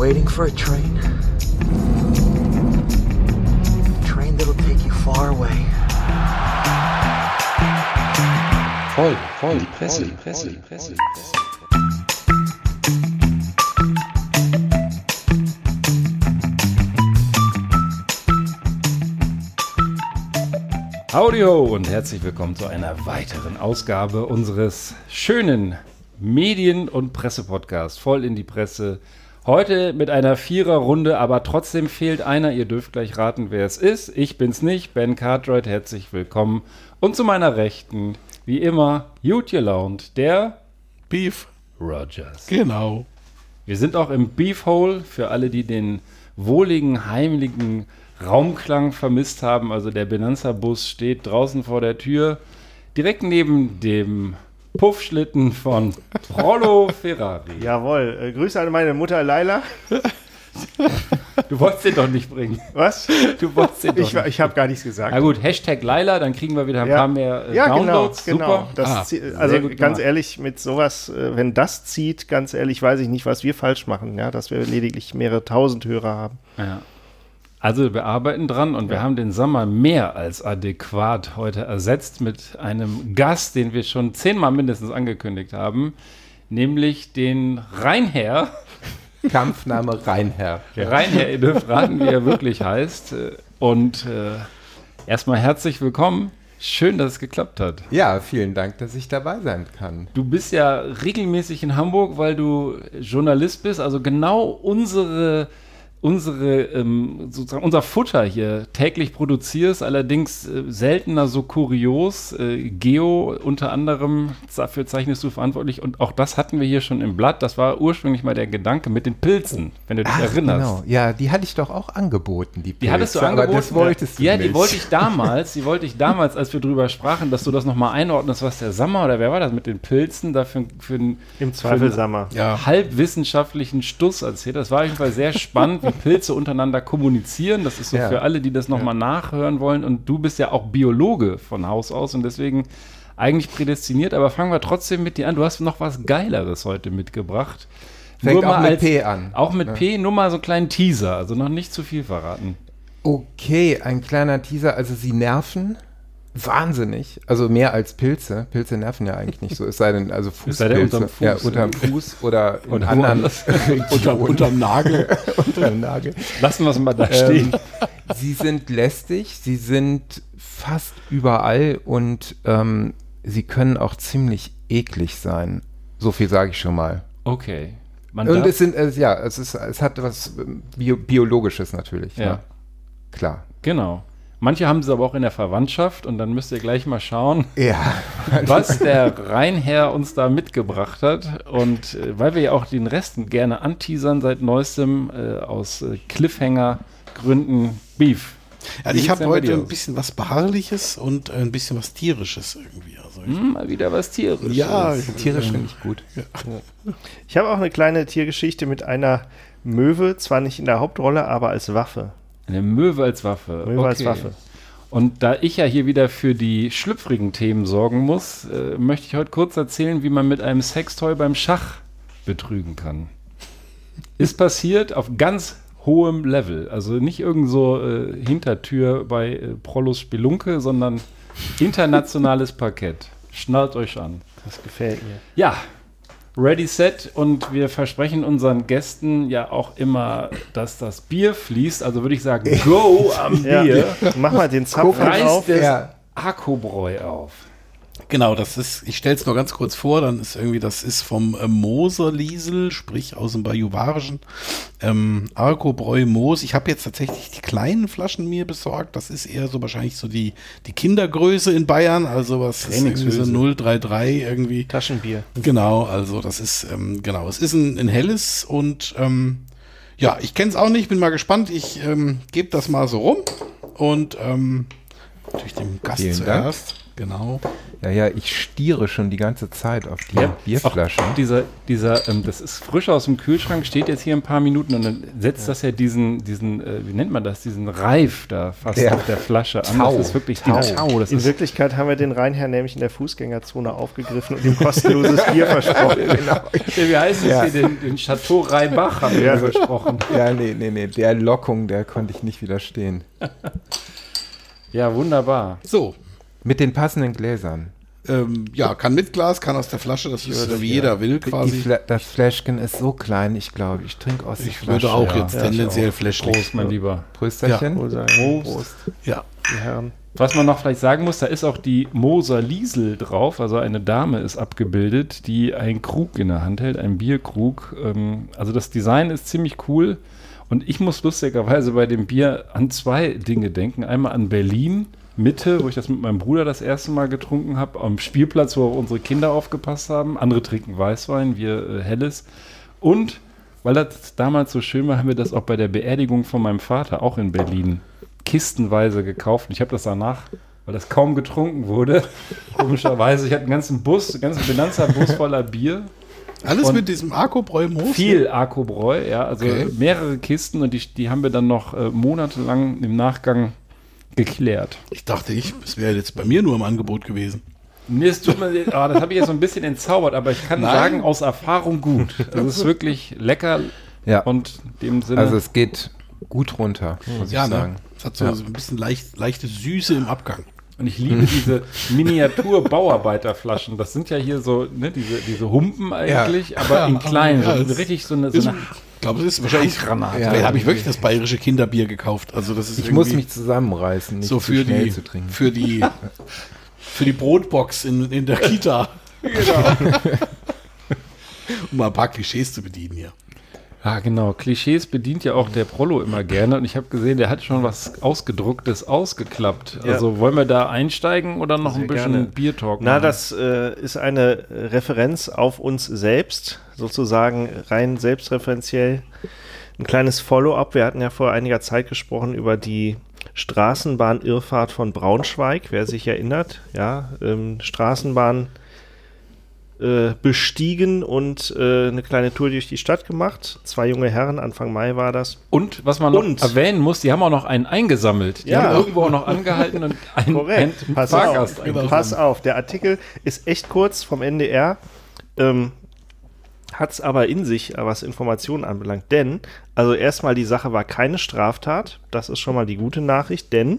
Waiting for a train. A train that'll take you far away. Voll, die Presse, Presse. Howdy ho und herzlich willkommen zu einer weiteren Ausgabe unseres schönen Medien- und Pressepodcasts Voll in die Presse. Heute mit einer Vierer-Runde, aber trotzdem fehlt einer. Ihr dürft gleich raten, wer es ist. Ich bin's nicht, Ben Cartwright, herzlich willkommen. Und zu meiner Rechten, wie immer, Jutjelound, der Beef Rogers. Genau. Wir sind auch im Beef Hole, für alle, die den wohligen, heimlichen Raumklang vermisst haben. Also der Benanza-Bus steht draußen vor der Tür, direkt neben dem Puffschlitten von Prollo Ferrari. Jawohl. Grüße an meine Mutter Laila. Du wolltest den doch nicht bringen. Was? Du wolltest den doch nicht bringen. Ich habe gar nichts gesagt. Na gut, Hashtag Laila, dann kriegen wir wieder ein paar mehr Downloads. Genau. Super. Ehrlich, mit sowas, wenn das zieht, ganz ehrlich, weiß ich nicht, was wir falsch machen, ja, dass wir lediglich mehrere tausend Hörer haben. Ja. Also wir arbeiten dran und wir haben den Sommer mehr als adäquat heute ersetzt mit einem Gast, den wir schon 10-mal mindestens angekündigt haben, nämlich den RainHerr. Kampfname RainHerr. Ja. RainHerr, ihr dürft raten, wie er wirklich heißt. Und erstmal herzlich willkommen. Schön, dass es geklappt hat. Ja, vielen Dank, dass ich dabei sein kann. Du bist ja regelmäßig in Hamburg, weil du Journalist bist. Also genau sozusagen unser Futter hier täglich produzierst, allerdings seltener so kurios. Geo unter anderem, dafür zeichnest du verantwortlich und auch das hatten wir hier schon im Blatt. Das war ursprünglich mal der Gedanke mit den Pilzen, wenn du dich erinnerst. Genau, ja, die hatte ich doch auch angeboten, die Pilze. Die hattest du angeboten, aber das wolltest du nicht. Ja, die wollte ich damals, als wir drüber sprachen, dass du das nochmal einordnest, was der Sammer oder wer war das mit den Pilzen, dafür für einen halbwissenschaftlichen Stuss erzählt. Das war auf jeden Fall sehr spannend, Pilze untereinander kommunizieren. Das ist so für alle, die das nochmal nachhören wollen. Und du bist ja auch Biologe von Haus aus und deswegen eigentlich prädestiniert. Aber fangen wir trotzdem mit dir an. Du hast noch was Geileres heute mitgebracht. Fängt auch mit P an. Auch mit P, nur mal so einen kleinen Teaser. Also noch nicht zu viel verraten. Okay, ein kleiner Teaser. Also sie nerven wahnsinnig. Also mehr als Pilze. Pilze nerven ja eigentlich nicht so. Es sei denn, also Fußpilze. Ja, unterm Fuß oder in anderen unterm Nagel. Unterm Nagel. Lassen wir es mal da stehen. Sie sind lästig, sie sind fast überall und sie können auch ziemlich eklig sein. So viel sage ich schon mal. Okay. Es hat was Biologisches natürlich. Ja. Ne? Klar. Genau. Manche haben sie aber auch in der Verwandtschaft und dann müsst ihr gleich mal schauen, was der RainHerr uns da mitgebracht hat. Und weil wir ja auch den Resten gerne anteasern seit Neuestem aus Cliffhanger-Gründen Beef. Also ich habe heute ein bisschen was Beharrliches und ein bisschen was Tierisches irgendwie. Also mal wieder was Tierisches. Ja, tierisch finde ich gut. Ja. Ich habe auch eine kleine Tiergeschichte mit einer Möwe, zwar nicht in der Hauptrolle, aber als Waffe. Eine Möwe als Waffe. Und da ich ja hier wieder für die schlüpfrigen Themen sorgen muss, möchte ich heute kurz erzählen, wie man mit einem Sextoy beim Schach betrügen kann. Ist passiert auf ganz hohem Level. Also nicht irgend so Hintertür bei Prollos Spelunke, sondern internationales Parkett. Schnallt euch an. Das gefällt mir. Ja. Ready, set und wir versprechen unseren Gästen ja auch immer, dass das Bier fließt. Also würde ich sagen, go am Bier. Mach mal den Zapfen auf. Reiß Arcobräu auf. Genau, das ist, ich stelle es nur ganz kurz vor, dann ist irgendwie, das ist vom Moser Liesel, sprich aus dem Bajuwarischen, Arcobräu, Moos. Ich habe jetzt tatsächlich die kleinen Flaschen mir besorgt, das ist eher so wahrscheinlich so die Kindergröße in Bayern, also was ist irgendwie so 0,33 irgendwie. Taschenbier. Genau, also das ist, es ist ein helles und ich kenne es auch nicht, bin mal gespannt, ich gebe das mal so rum und natürlich dem Gast zuerst. Genau. Ja, ja, ich stiere schon die ganze Zeit auf die Bierflaschen. Auch dieser, das ist frisch aus dem Kühlschrank, steht jetzt hier ein paar Minuten und dann setzt das ja diesen, wie nennt man das, diesen Reif da fast auf der Flasche an. Das ist wirklich Tau. Das in Wirklichkeit haben wir den RainHerr nämlich in der Fußgängerzone aufgegriffen und ihm kostenloses Bier versprochen. Genau. Wie heißt es hier? Den Chateau Raibach haben wir versprochen. Ja, nee, der Lockung, der konnte ich nicht widerstehen. Ja, wunderbar. So. Mit den passenden Gläsern. Ja, kann mit Glas, kann aus der Flasche, das ist wie jeder will quasi. Das Fläschchen ist so klein, ich glaube, ich trinke aus der Flasche. Ich würde auch jetzt tendenziell Fläschchen. Prost, mein Lieber. Prösterchen. Ja. Prost. Ja. Die Herren. Was man noch vielleicht sagen muss, da ist auch die Moser Liesel drauf, also eine Dame ist abgebildet, die einen Krug in der Hand hält, einen Bierkrug. Also das Design ist ziemlich cool und ich muss lustigerweise bei dem Bier an zwei Dinge denken. Einmal an Berlin, Mitte, wo ich das mit meinem Bruder das erste Mal getrunken habe, am Spielplatz, wo auch unsere Kinder aufgepasst haben. Andere trinken Weißwein, wir Helles. Und, weil das damals so schön war, haben wir das auch bei der Beerdigung von meinem Vater, auch in Berlin, kistenweise gekauft. Und ich habe das danach, weil das kaum getrunken wurde, komischerweise, ich hatte einen ganzen Bus, einen ganzen Benanza-Bus voller Bier. Alles mit diesem Arcobräu im Hof? Viel Arcobräu, ja, also mehrere Kisten und die haben wir dann noch monatelang im Nachgang geklärt. Ich dachte, es wäre jetzt bei mir nur im Angebot gewesen. Nee, das habe ich jetzt so ein bisschen entzaubert, aber ich kann sagen, aus Erfahrung gut. Also es ist wirklich lecker und dem Sinne. Also es geht gut runter, muss ich sagen. Es hat so ein bisschen leichte Süße im Abgang. Und ich liebe diese Miniatur-Bauarbeiterflaschen. Das sind ja hier so, ne, diese Humpen eigentlich, aber in klein. Ja, so richtig so eine ich glaube, es ist wahrscheinlich Granate. Ja, habe ich wirklich das bayerische Kinderbier gekauft. Also das ist muss mich zusammenreißen, nicht so zu schnell zu trinken. Für die Brotbox in der Kita. Genau. Um mal ein paar Klischees zu bedienen hier. Ah, genau. Klischees bedient ja auch der Prollo immer gerne. Und ich habe gesehen, der hat schon was Ausgedrucktes ausgeklappt. Ja. Also wollen wir da einsteigen oder noch ein bisschen Biertalk machen? Na, das ist eine Referenz auf uns selbst, sozusagen rein selbstreferenziell. Ein kleines Follow-up. Wir hatten ja vor einiger Zeit gesprochen über die Straßenbahn-Irrfahrt von Braunschweig, wer sich erinnert. Ja, Straßenbahn bestiegen und eine kleine Tour durch die Stadt gemacht. 2 junge Herren, Anfang Mai war das. Und was man noch erwähnen muss, die haben auch noch einen eingesammelt. Die haben irgendwo auch noch angehalten und einen Fahrgast eingesammelt. Pass auf, der Artikel ist echt kurz vom NDR, hat es aber in sich, was Informationen anbelangt. Denn, also erstmal, die Sache war keine Straftat. Das ist schon mal die gute Nachricht, denn,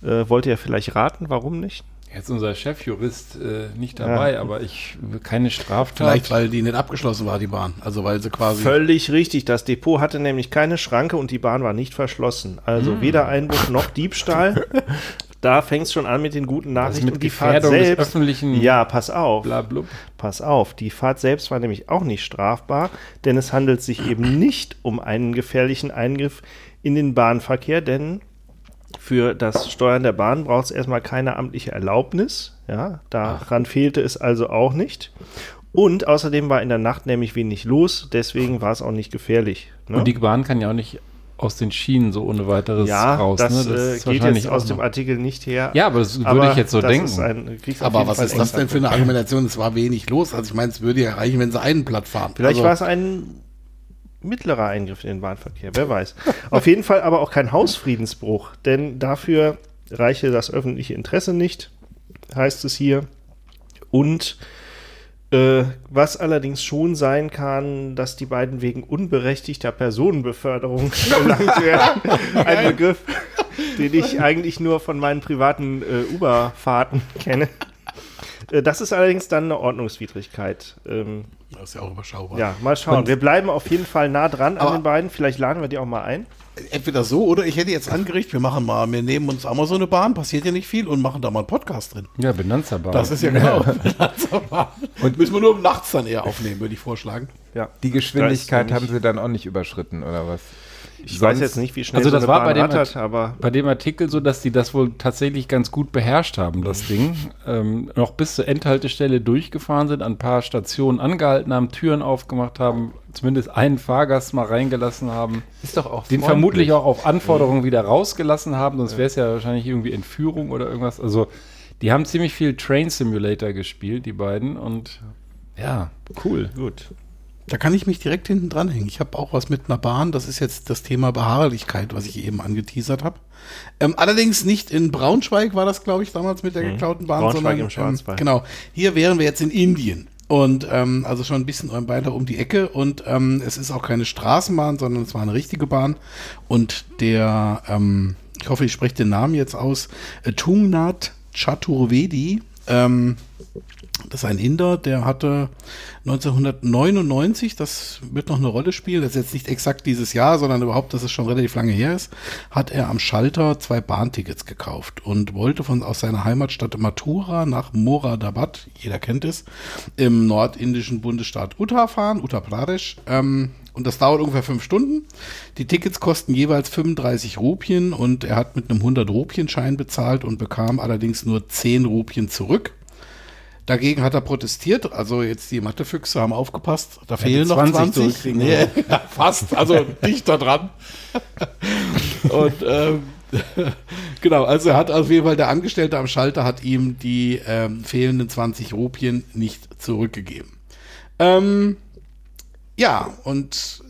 wollt ihr vielleicht raten, warum nicht? Jetzt unser Chefjurist nicht dabei, aber ich keine Straftat. Vielleicht, weil die nicht abgeschlossen war, die Bahn. Also weil sie quasi. Völlig richtig. Das Depot hatte nämlich keine Schranke und die Bahn war nicht verschlossen. Also weder Einbruch noch Diebstahl. Da fängt es schon an mit den guten Nachrichten. Und die Gefährdung Fahrt selbst. Des öffentlichen pass auf. Blablub. Pass auf. Die Fahrt selbst war nämlich auch nicht strafbar, denn es handelt sich eben nicht um einen gefährlichen Eingriff in den Bahnverkehr, denn für das Steuern der Bahn braucht es erstmal keine amtliche Erlaubnis. Ja, daran fehlte es also auch nicht. Und außerdem war in der Nacht nämlich wenig los, deswegen war es auch nicht gefährlich. Ne? Und die Bahn kann ja auch nicht aus den Schienen so ohne weiteres raus. Das, ne? Das geht jetzt aus dem Artikel nicht her. Ja, aber das würde ich jetzt so denken. Aber was ist das denn für eine Argumentation? Es war wenig los. Also ich meine, es würde ja reichen, wenn sie einen Platz fahren. Vielleicht war es ein mittlerer Eingriff in den Bahnverkehr, wer weiß. Auf jeden Fall aber auch kein Hausfriedensbruch, denn dafür reiche das öffentliche Interesse nicht, heißt es hier. Und was allerdings schon sein kann, dass die beiden wegen unberechtigter Personenbeförderung belangt werden. Ein Begriff, den ich eigentlich nur von meinen privaten Uber-Fahrten kenne. Das ist allerdings dann eine Ordnungswidrigkeit. Das ist ja auch überschaubar. Ja, mal schauen. Und wir bleiben auf jeden Fall nah dran an den beiden. Vielleicht laden wir die auch mal ein. Entweder so oder ich hätte jetzt angerichtet, wir nehmen uns auch mal so eine Bahn, passiert ja nicht viel und machen da mal einen Podcast drin. Ja, Benanza-Bahn. Das ist ja genau. Benanza-Bahn. Und müssen wir nur nachts dann eher aufnehmen, würde ich vorschlagen. Ja. Die Geschwindigkeit haben sie dann auch nicht überschritten, oder was? Ich weiß jetzt nicht, wie schnell also das war Bahn bei dem Artikel so, dass die das wohl tatsächlich ganz gut beherrscht haben, das Ding. Noch bis zur Endhaltestelle durchgefahren sind, an ein paar Stationen angehalten haben, Türen aufgemacht haben, zumindest einen Fahrgast mal reingelassen haben. Ist doch auch den freundlich. Vermutlich auch auf Anforderungen wieder rausgelassen haben, sonst wäre es ja wahrscheinlich irgendwie Entführung oder irgendwas. Also Die haben ziemlich viel Train Simulator gespielt, die beiden. Und ja, cool, gut. Da kann ich mich direkt hinten dran hängen. Ich habe auch was mit einer Bahn. Das ist jetzt das Thema Beharrlichkeit, was ich eben angeteasert habe. Allerdings nicht in Braunschweig war das, glaube ich, damals mit der geklauten Bahn. Braunschweig sondern, im Schwarzwald. Genau. Hier wären wir jetzt in Indien. Und also schon ein bisschen weiter um die Ecke. Und es ist auch keine Straßenbahn, sondern es war eine richtige Bahn. Und der, ich hoffe, ich spreche den Namen jetzt aus, Tungnath Chaturvedi, das ist ein Inder, der hatte 1999, das wird noch eine Rolle spielen, das ist jetzt nicht exakt dieses Jahr, sondern überhaupt, dass es schon relativ lange her ist, hat er am Schalter 2 Bahntickets gekauft und wollte aus seiner Heimatstadt Mathura nach Moradabad, jeder kennt es, im nordindischen Bundesstaat Uttar fahren, Uttar Pradesh, und das dauert ungefähr 5 Stunden. Die Tickets kosten jeweils 35 Rupien und er hat mit einem 100-Rupien-Schein bezahlt und bekam allerdings nur 10 Rupien zurück. Dagegen hat er protestiert, also jetzt die Mathefüchse haben aufgepasst, da fehlen noch 20. Nee, fast, also dichter dran. Und genau, also hat auf jeden Fall der Angestellte am Schalter hat ihm die fehlenden 20 Rupien nicht zurückgegeben. Ja, und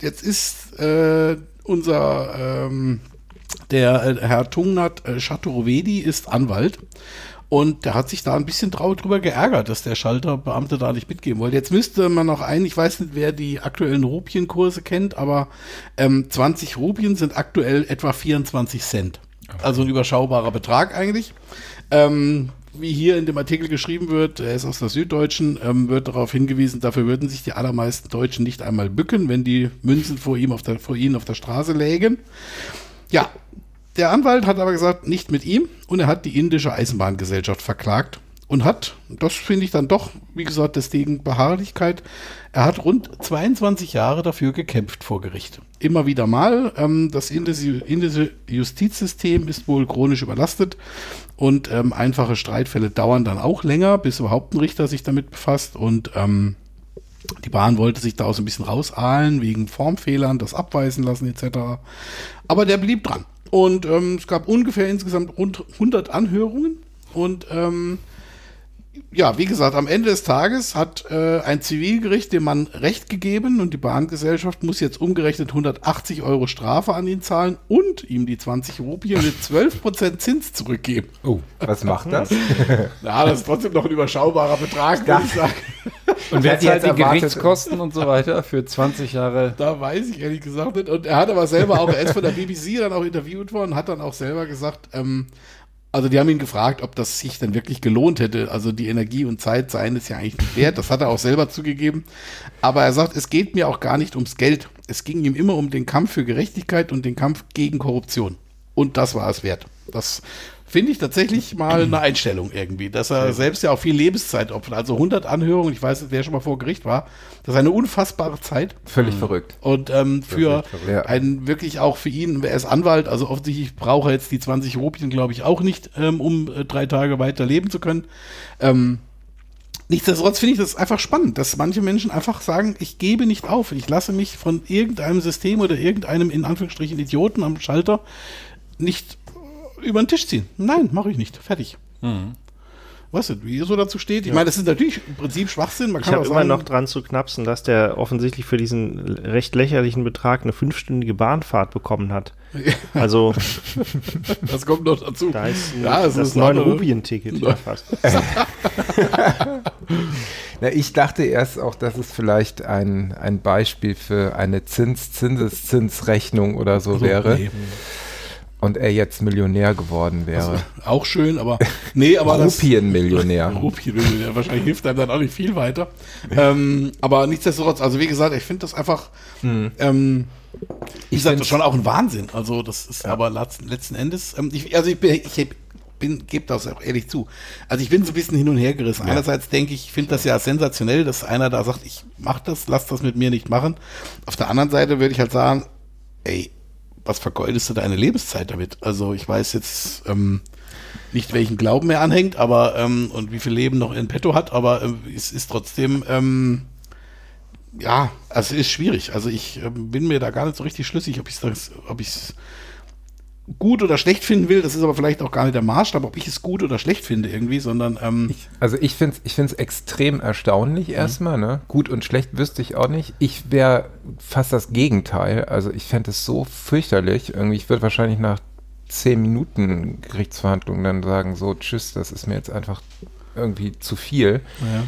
jetzt ist unser der Herr Tungnath Chaturvedi ist Anwalt und der hat sich da ein bisschen drüber geärgert, dass der Schalterbeamte da nicht mitgeben wollte. Jetzt müsste man noch ich weiß nicht, wer die aktuellen Rupienkurse kennt, aber 20 Rupien sind aktuell etwa 24 Cent. Also ein überschaubarer Betrag eigentlich. Wie hier in dem Artikel geschrieben wird, er ist aus der Süddeutschen, wird darauf hingewiesen, dafür würden sich die allermeisten Deutschen nicht einmal bücken, wenn die Münzen vor ihnen auf der Straße lägen. Ja, der Anwalt hat aber gesagt, nicht mit ihm und er hat die indische Eisenbahngesellschaft verklagt und hat, das finde ich dann doch, wie gesagt, deswegen Beharrlichkeit, er hat rund 22 Jahre dafür gekämpft vor Gericht. Immer wieder mal, das indische Justizsystem ist wohl chronisch überlastet. Und einfache Streitfälle dauern dann auch länger, bis überhaupt ein Richter sich damit befasst. Und die Bahn wollte sich da auch so ein bisschen rausahlen, wegen Formfehlern, das abweisen lassen etc. Aber der blieb dran. Und es gab ungefähr insgesamt rund 100 Anhörungen. Und ja, wie gesagt, am Ende des Tages hat ein Zivilgericht dem Mann Recht gegeben und die Bahngesellschaft muss jetzt umgerechnet 180 Euro Strafe an ihn zahlen und ihm die 20 Rupien mit 12% Zins zurückgeben. Oh, was macht das? Na, das ist trotzdem noch ein überschaubarer Betrag, würde ich sagen. Und wer hat jetzt die Gerichtskosten und so weiter für 20 Jahre? Da weiß ich ehrlich gesagt nicht. Und er hat aber selber auch, er ist von der BBC dann auch interviewt worden, hat dann auch selber gesagt, also die haben ihn gefragt, ob das sich dann wirklich gelohnt hätte. Also die Energie und Zeit seien es ja eigentlich nicht wert. Das hat er auch selber zugegeben. Aber er sagt, es geht mir auch gar nicht ums Geld. Es ging ihm immer um den Kampf für Gerechtigkeit und den Kampf gegen Korruption. Und das war es wert. Das finde ich tatsächlich mal eine Einstellung irgendwie, dass er selbst ja auch viel Lebenszeit opfert. Also 100 Anhörungen, ich weiß nicht, wer schon mal vor Gericht war. Das ist eine unfassbare Zeit. Völlig verrückt. Und für einen wirklich auch für ihn, er ist Anwalt, also offensichtlich braucht er jetzt die 20 Rupien, glaube ich, auch nicht, um 3 Tage weiter leben zu können. Nichtsdestotrotz finde ich das einfach spannend, dass manche Menschen einfach sagen, ich gebe nicht auf, ich lasse mich von irgendeinem System oder irgendeinem, in Anführungsstrichen, Idioten am Schalter nicht über den Tisch ziehen. Nein, mache ich nicht. Fertig. Mhm. Weißt du, wie ihr so dazu steht? Ich meine, das ist natürlich im Prinzip Schwachsinn. Man kann auch immer noch dran zu knapsen, dass der offensichtlich für diesen recht lächerlichen Betrag eine 5-stündige Bahnfahrt bekommen hat. Also das kommt noch dazu. Da ist das 9-Rubien-Ticket fast. Na, ich dachte erst auch, dass es vielleicht ein Beispiel für eine Zinseszinsrechnung oder so wäre. Nee. Und er jetzt Millionär geworden wäre. Also, auch schön, aber nee, aber Rupienmillionär. Rupienmillionär, wahrscheinlich hilft einem dann auch nicht viel weiter. Aber nichtsdestotrotz, also wie gesagt, ich finde das einfach, ich sage schon auch ein Wahnsinn. Also das ist aber letzten Endes, ich gebe das auch ehrlich zu. Also ich bin so ein bisschen hin und her gerissen. Ja. Einerseits denke ich, ich finde das ja sensationell, dass einer da sagt, ich mach das, lass das mit mir nicht machen. Auf der anderen Seite würde ich halt sagen, ey, was vergeudest du deine Lebenszeit damit? Also ich weiß jetzt nicht, welchen Glauben er anhängt, aber und wie viel Leben noch in petto hat, aber es ist trotzdem, also es ist schwierig. Also ich bin mir da gar nicht so richtig schlüssig, ob ich es gut oder schlecht finden will, das ist aber vielleicht auch gar nicht der Maßstab, ob ich es gut oder schlecht finde irgendwie, sondern... Ich finde es extrem erstaunlich erstmal, ne? Gut und schlecht wüsste ich auch nicht. Ich wäre fast das Gegenteil, also ich fände es so fürchterlich, irgendwie, ich würde wahrscheinlich nach 10 Minuten Gerichtsverhandlungen dann sagen, so tschüss, das ist mir jetzt einfach irgendwie zu viel. Ja.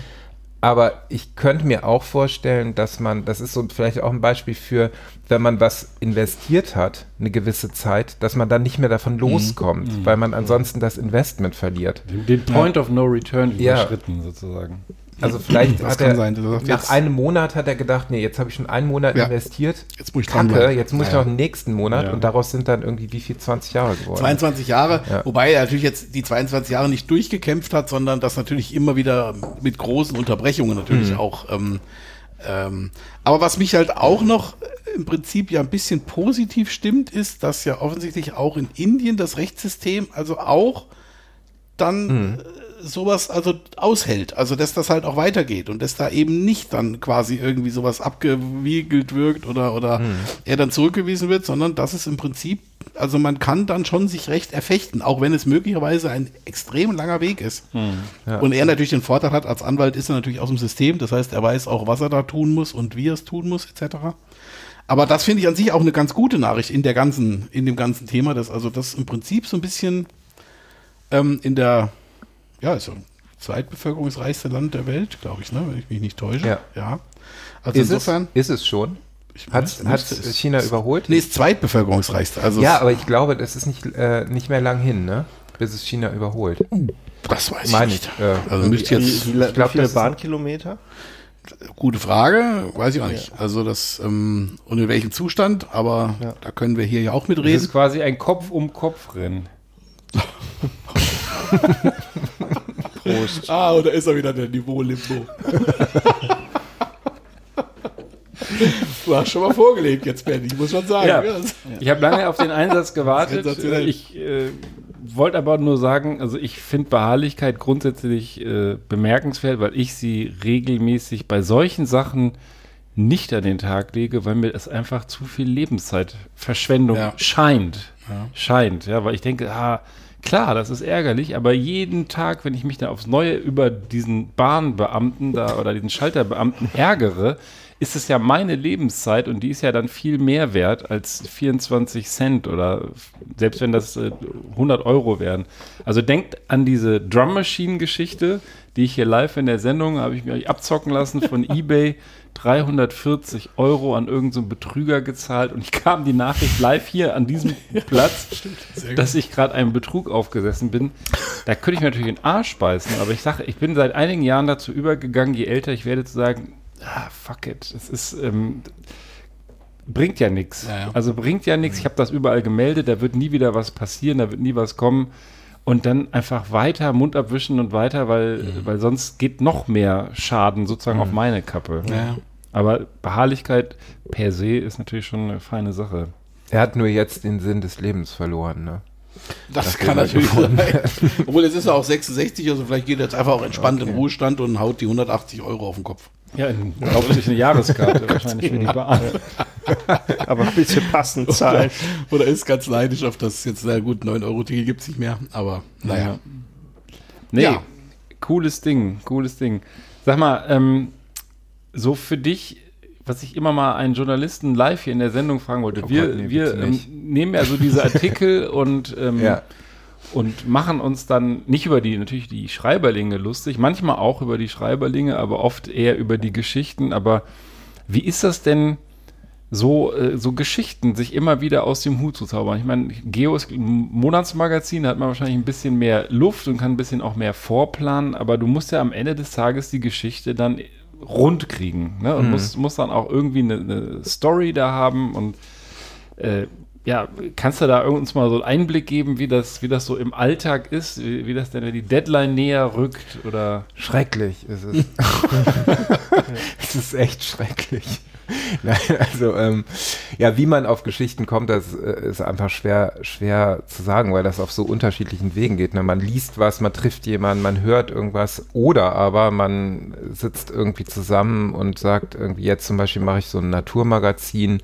Aber ich könnte mir auch vorstellen, dass man, das ist so vielleicht auch ein Beispiel für, wenn man was investiert hat, eine gewisse Zeit, dass man dann nicht mehr davon loskommt, weil man ansonsten das Investment verliert. Den Point of No Return überschritten sozusagen. Also vielleicht hat er nach einem Monat hat er gedacht, nee, jetzt habe ich schon einen Monat investiert, jetzt muss ich noch den nächsten Monat und daraus sind dann irgendwie wie viel, 20 Jahre geworden. 22 Jahre, wobei er natürlich jetzt die 22 Jahre nicht durchgekämpft hat, sondern das natürlich immer wieder mit großen Unterbrechungen natürlich auch. Aber was mich halt auch noch im Prinzip ja ein bisschen positiv stimmt, ist, dass ja offensichtlich auch in Indien das Rechtssystem also auch dann... sowas also aushält, also dass das halt auch weitergeht und dass da eben nicht dann quasi irgendwie sowas abgewiegelt wirkt oder er dann zurückgewiesen wird, sondern dass es im Prinzip, also man kann dann schon sich Recht erfechten, auch wenn es möglicherweise ein extrem langer Weg ist. Und er natürlich den Vorteil hat, als Anwalt ist er natürlich aus dem System, das heißt, er weiß auch, was er da tun muss und wie er es tun muss, etc. Aber das finde ich an sich auch eine ganz gute Nachricht in dem ganzen Thema, dass also das im Prinzip so ein bisschen in der also zweitbevölkerungsreichste Land der Welt, glaube ich, ne? Wenn ich mich nicht täusche. Ja. Also ist insofern es, ist es schon? Hat China überholt? Nee, ist zweitbevölkerungsreichste. Also ja, aber ich glaube, das ist nicht mehr lang hin, ne? Bis es China überholt. Das weiß ich nicht. Wie viele Bahnkilometer? Gute Frage, weiß ich auch nicht. Also das, und in welchem Zustand, aber da können wir hier ja auch mitreden. Das ist quasi ein Kopf-um-Kopf-Rennen. Prost. Ah, und da ist er wieder, der Niveau-Limbo. Du hast schon mal vorgelegt jetzt, Ben, ich muss schon sagen. Ja. Ich habe lange auf den Einsatz gewartet. Ich wollte aber nur sagen, also ich finde Beharrlichkeit grundsätzlich bemerkenswert, weil ich sie regelmäßig bei solchen Sachen nicht an den Tag lege, weil mir das einfach zu viel Lebenszeitverschwendung scheint. Ja. Weil ich denke, klar, das ist ärgerlich, aber jeden Tag, wenn ich mich dann aufs Neue über diesen Bahnbeamten da oder diesen Schalterbeamten ärgere, ist es ja meine Lebenszeit und die ist ja dann viel mehr wert als 24 Cent oder selbst wenn das 100 Euro wären. Also denkt an diese Drum Machine Geschichte, die ich hier live in der Sendung, habe ich mir abzocken lassen von eBay, 340 Euro an irgendeinen Betrüger gezahlt und ich kam die Nachricht live hier an diesem Platz, dass ich gerade einem Betrug aufgesessen bin. Da könnte ich mir natürlich den Arsch beißen, aber ich sage, ich bin seit einigen Jahren dazu übergegangen, je älter ich werde, zu sagen, fuck it, das ist, bringt ja nichts. Ja. Also bringt ja nichts, ich habe das überall gemeldet, da wird nie wieder was passieren, da wird nie was kommen und dann einfach weiter, Mund abwischen und weiter, weil sonst geht noch mehr Schaden sozusagen auf meine Kappe. Ja. Aber Beharrlichkeit per se ist natürlich schon eine feine Sache. Er hat nur jetzt den Sinn des Lebens verloren, ne? Das kann natürlich sein. Obwohl, es ist ja auch 66, also vielleicht geht er jetzt einfach auch entspannt in Ruhestand und haut die 180 Euro auf den Kopf. Ja, hoffentlich eine Jahreskarte wahrscheinlich für die Bahn. Aber bitte passend zahlen. Oder ist ganz neidisch auf das jetzt, na gut, 9-Euro-Ticket gibt es nicht mehr, aber naja. Nee, cooles Ding. Sag mal, so für dich, was ich immer mal einen Journalisten live hier in der Sendung fragen wollte, wir nehmen ja so diese Artikel und machen uns dann nicht über die Schreiberlinge lustig, manchmal auch über die Schreiberlinge, aber oft eher über die Geschichten. Aber wie ist das denn, so Geschichten sich immer wieder aus dem Hut zu zaubern? Ich meine, Geo ist ein Monatsmagazin, da hat man wahrscheinlich ein bisschen mehr Luft und kann ein bisschen auch mehr vorplanen, aber du musst ja am Ende des Tages die Geschichte dann rund kriegen, ne? Und muss dann auch irgendwie eine Story da haben und kannst du da uns mal so einen Einblick geben, wie das so im Alltag ist, wie das denn die Deadline näher rückt oder? Schrecklich ist es. Es ist echt schrecklich. Nein, also wie man auf Geschichten kommt, das ist einfach schwer zu sagen, weil das auf so unterschiedlichen Wegen geht. Ne? Man liest was, man trifft jemanden, man hört irgendwas oder aber man sitzt irgendwie zusammen und sagt irgendwie, jetzt zum Beispiel mache ich so ein Naturmagazin,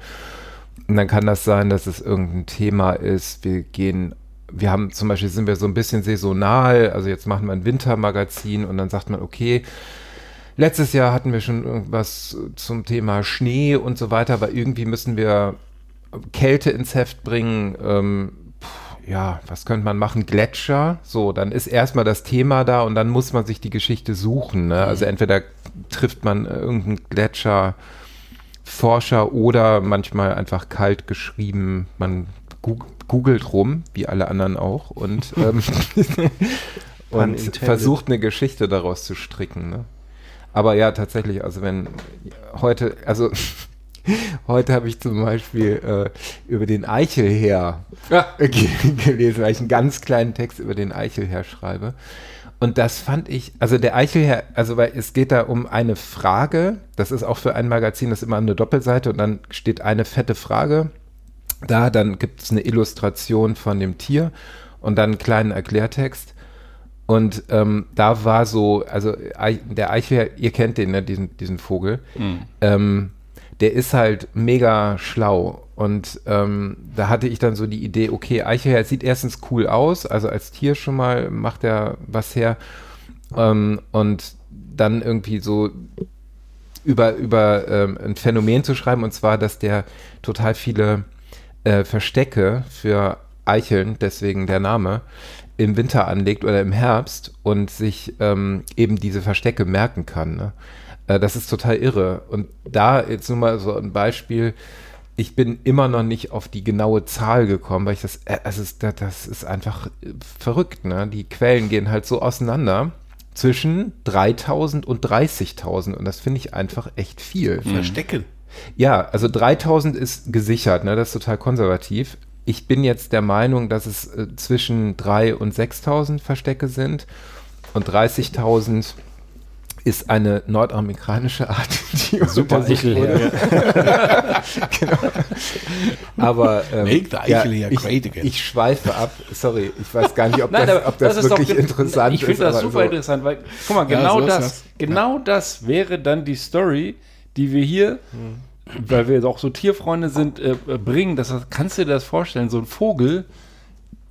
Und dann kann das sein, dass es irgendein Thema ist. Wir haben zum Beispiel, sind wir so ein bisschen saisonal, also jetzt machen wir ein Wintermagazin und dann sagt man, okay, letztes Jahr hatten wir schon irgendwas zum Thema Schnee und so weiter, aber irgendwie müssen wir Kälte ins Heft bringen, ja, was könnte man machen? Gletscher, so, dann ist erstmal das Thema da und dann muss man sich die Geschichte suchen, ne? Also entweder trifft man irgendeinen Gletscherforscher oder manchmal einfach kalt geschrieben, man googelt rum, wie alle anderen auch, und, und versucht eine Geschichte daraus zu stricken. Ne? Aber ja, tatsächlich, also wenn heute, also heute habe ich zum Beispiel über den Eichelhäher gelesen, weil ich einen ganz kleinen Text über den Eichelhäher schreibe. Und das fand ich, also der Eichelhäher, also weil es geht da um eine Frage, das ist auch für ein Magazin, das ist immer eine Doppelseite und dann steht eine fette Frage da, dann gibt es eine Illustration von dem Tier und dann einen kleinen Erklärtext. Und da war so, also der Eichelhäher, ihr kennt den, ne, diesen Vogel, der ist halt mega schlau. Und da hatte ich dann so die Idee, okay, Eichelhäher sieht erstens cool aus, also als Tier schon mal macht er was her. Und dann irgendwie so über ein Phänomen zu schreiben, und zwar, dass der total viele Verstecke für Eicheln, deswegen der Name, im Winter anlegt oder im Herbst und sich eben diese Verstecke merken kann. Ne? Das ist total irre. Und da jetzt nur mal so ein Beispiel. Ich bin immer noch nicht auf die genaue Zahl gekommen, weil ich das ist einfach verrückt. Ne? Die Quellen gehen halt so auseinander zwischen 3.000 und 30.000. Und das finde ich einfach echt viel. Verstecke. Ja, also 3.000 ist gesichert. Ne? Das ist total konservativ. Ich bin jetzt der Meinung, dass es zwischen 3.000 und 6.000 Verstecke sind und 30.000 ist eine nordamerikanische Art, die super Eichelhäher. Genau. Aber ich schweife ab. Sorry, ich weiß gar nicht, ob das wirklich interessant ist. Ich finde das super interessant, weil guck mal, genau das wäre dann die Story, die wir hier weil wir auch so Tierfreunde sind, bringen. Kannst du dir das vorstellen? So ein Vogel,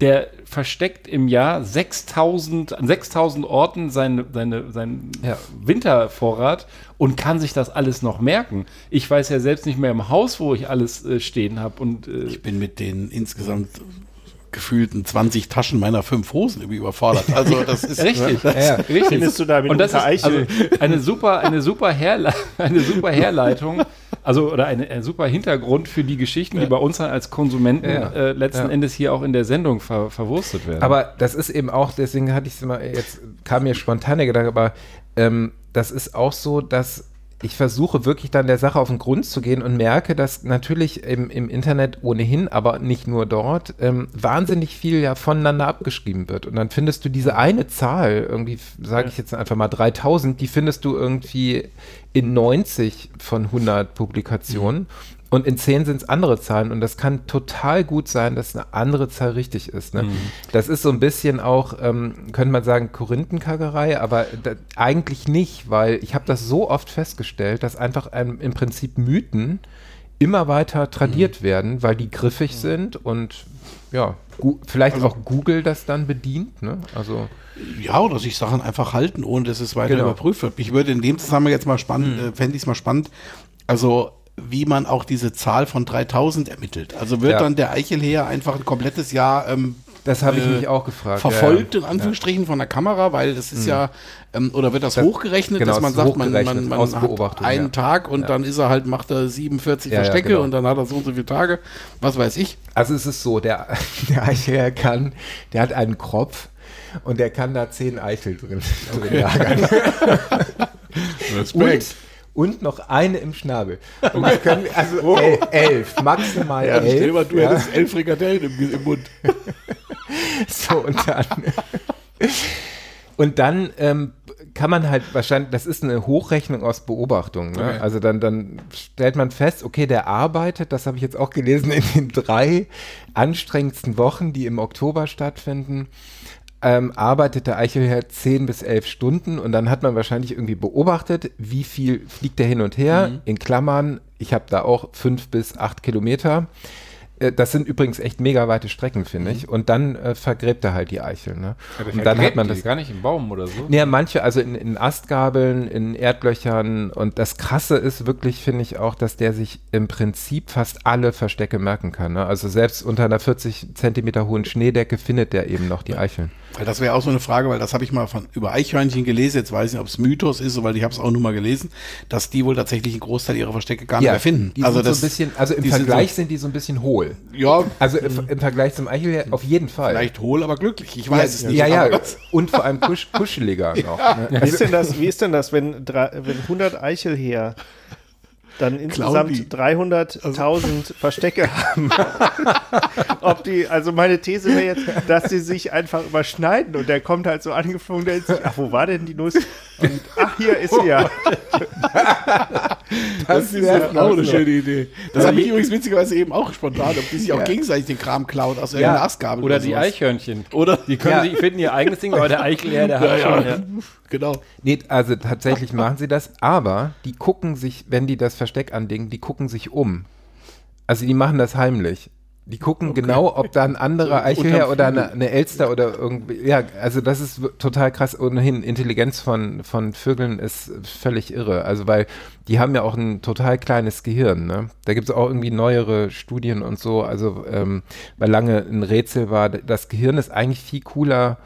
der versteckt im Jahr 6.000 Orten seinen Wintervorrat und kann sich das alles noch merken. Ich weiß ja selbst nicht mehr im Haus, wo ich alles stehen habe. Ich bin mit denen insgesamt gefühlten 20 Taschen meiner 5 Hosen irgendwie überfordert. Also das ist richtig. Richtig. Findest du da mit unter Eichel? Also eine super Herleitung, also oder ein super Hintergrund für die Geschichten, die bei uns dann als Konsumenten letzten Endes hier auch in der Sendung verwurstet werden. Aber das ist eben auch, deswegen hatte ich es immer, jetzt kam mir spontan der Gedanke, aber das ist auch so, dass ich versuche wirklich dann der Sache auf den Grund zu gehen und merke, dass natürlich im Internet ohnehin, aber nicht nur dort, wahnsinnig viel ja voneinander abgeschrieben wird. Und dann findest du diese eine Zahl, irgendwie sage ich jetzt einfach mal 3000, die findest du irgendwie in 90 von 100 Publikationen und in 10 sind es andere Zahlen. Und das kann total gut sein, dass eine andere Zahl richtig ist. Ne? Mhm. Das ist so ein bisschen auch, könnte man sagen, Korinthenkagerei, aber eigentlich nicht, weil ich habe das so oft festgestellt, dass einfach im Prinzip Mythen immer weiter tradiert werden, weil die griffig sind und ja, vielleicht auch Google das dann bedient. Ne? Also ja, oder sich Sachen einfach halten, ohne dass es weiter überprüft wird. Ich würde in dem Zusammenhang jetzt mal spannend, fände ich es mal spannend, also wie man auch diese Zahl von 3000 ermittelt. Also wird dann der Eichelhäher einfach ein komplettes Jahr das habe ich mich auch gefragt. Verfolgt in Anführungsstrichen von der Kamera, weil das ist oder wird das hochgerechnet, dass man sagt, man hat einen Tag und dann ist er halt, macht er 47 Verstecke und dann hat er so und so viele Tage, was weiß ich. Also es ist so, der Eichelhäher der hat einen Kropf und der kann da 10 Eichel drin lagern. Respekt. Und noch eine im Schnabel. Und das können, also 11, maximal 11. Stell dir mal, du hättest 11 Frikadellen im Mund. So, und dann kann man halt wahrscheinlich, das ist eine Hochrechnung aus Beobachtung. Ne? Okay. Also dann stellt man fest, okay, der arbeitet, das habe ich jetzt auch gelesen, in den 3 anstrengendsten Wochen, die im Oktober stattfinden, arbeitet der Eichelhäher 10 bis 11 Stunden und dann hat man wahrscheinlich irgendwie beobachtet, wie viel fliegt er hin und her, in Klammern, Ich habe da auch 5 bis 8 Kilometer. Das sind übrigens echt mega weite Strecken, finde ich. Und dann vergräbt er halt die Eichel. Ne? Aber und dann hat man das gar nicht im Baum oder so. Nee, manche, also in Astgabeln, in Erdlöchern. Und das Krasse ist wirklich, finde ich auch, dass der sich im Prinzip fast alle Verstecke merken kann. Ne? Also selbst unter einer 40 Zentimeter hohen Schneedecke findet der eben noch die Eicheln. Weil das wäre auch so eine Frage, weil das habe ich mal über Eichhörnchen gelesen. Jetzt weiß ich nicht, ob es Mythos ist, weil ich habe es auch nur mal gelesen, dass die wohl tatsächlich einen Großteil ihrer Verstecke gar nicht mehr finden. Die also, so ein bisschen, also im Vergleich sind die so ein bisschen hohl. Ja. Also im Vergleich zum Eichelhäher auf jeden Fall. Vielleicht hohl, aber glücklich. Ich weiß es nicht. Ja, ja. Und vor allem kuscheliger noch. Ja. Ne? Wie ist denn das, wenn 100 Eichelhäher dann insgesamt 300.000 Verstecke haben. Also meine These wäre jetzt, dass sie sich einfach überschneiden und der kommt halt so angeflogen, der ist, ach, wo war denn die Nuss? Und ach, hier ist sie ja. Das ist auch eine schöne Idee. Das habe ich übrigens witzigerweise eben auch spontan, ob die sich auch gegenseitig den Kram klauen aus irgendeiner Astgabel. Oder die Eichhörnchen. Oder? Die können sich finden ihr eigenes Ding, aber der Eichelhäher, der hat schon. Ja. Genau. Nee, also tatsächlich machen sie das, aber die gucken sich, wenn die das Versteck andingen, die gucken sich um. Also die machen das heimlich. Die gucken genau, ob da ein anderer Eichelhäher oder eine Elster oder irgendwie, ja, also das ist total krass. Ohnehin, Intelligenz von Vögeln ist völlig irre. Also weil die haben ja auch ein total kleines Gehirn, ne? Da gibt es auch irgendwie neuere Studien und so, also weil lange ein Rätsel war, das Gehirn ist eigentlich viel cooler,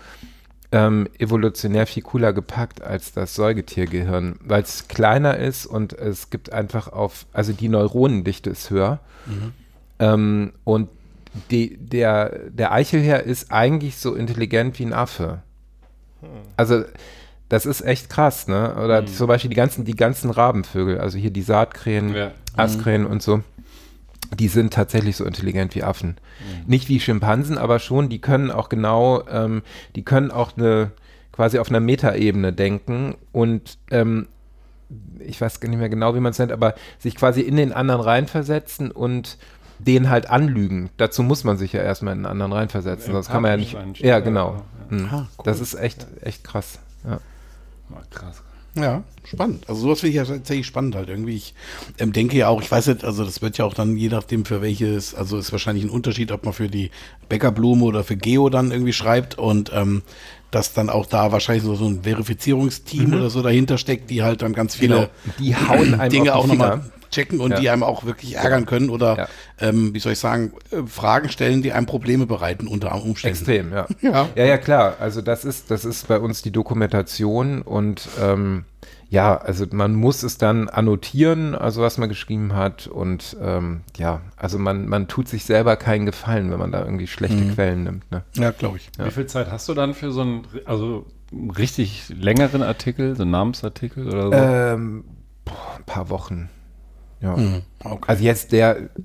evolutionär viel cooler gepackt als das Säugetiergehirn, weil es kleiner ist und es gibt einfach also die Neuronendichte ist höher. Und der Eichelhäher ist eigentlich so intelligent wie ein Affe. Also das ist echt krass, ne? Oder zum Beispiel die ganzen Rabenvögel, also hier die Saatkrähen, Aastkrähen und so. Die sind tatsächlich so intelligent wie Affen. Nicht wie Schimpansen, aber schon, die können auch genau, die können auch quasi auf einer Metaebene denken und ich weiß gar nicht mehr genau, wie man es nennt, aber sich quasi in den anderen reinversetzen und den halt anlügen. Dazu muss man sich ja erstmal in den anderen reinversetzen, sonst kann man ja nicht. Ja, genau. Ah, cool. Das ist echt krass. Ja. Krass. Ja, spannend. Also sowas finde ich ja tatsächlich spannend halt irgendwie. Ich denke ja auch, ich weiß nicht, also das wird ja auch dann je nachdem für welches, also ist wahrscheinlich ein Unterschied, ob man für die Bäckerblume oder für Geo dann irgendwie schreibt und dass dann auch da wahrscheinlich so ein Verifizierungsteam oder so dahinter steckt, die halt dann ganz viele die hauen Dinge auch nochmal checken und die einem auch wirklich ärgern können oder, wie soll ich sagen, Fragen stellen, die einem Probleme bereiten unter Umständen. Extrem, ja. Ja, klar. Also das ist bei uns die Dokumentation und also man muss es dann annotieren, also was man geschrieben hat und also man tut sich selber keinen Gefallen, wenn man da irgendwie schlechte Quellen nimmt. Ne? Ja, glaube ich. Ja. Wie viel Zeit hast du dann für so einen, also einen richtig längeren Artikel, so einen Namensartikel oder so? Ein paar Wochen. Ja, okay. Also jetzt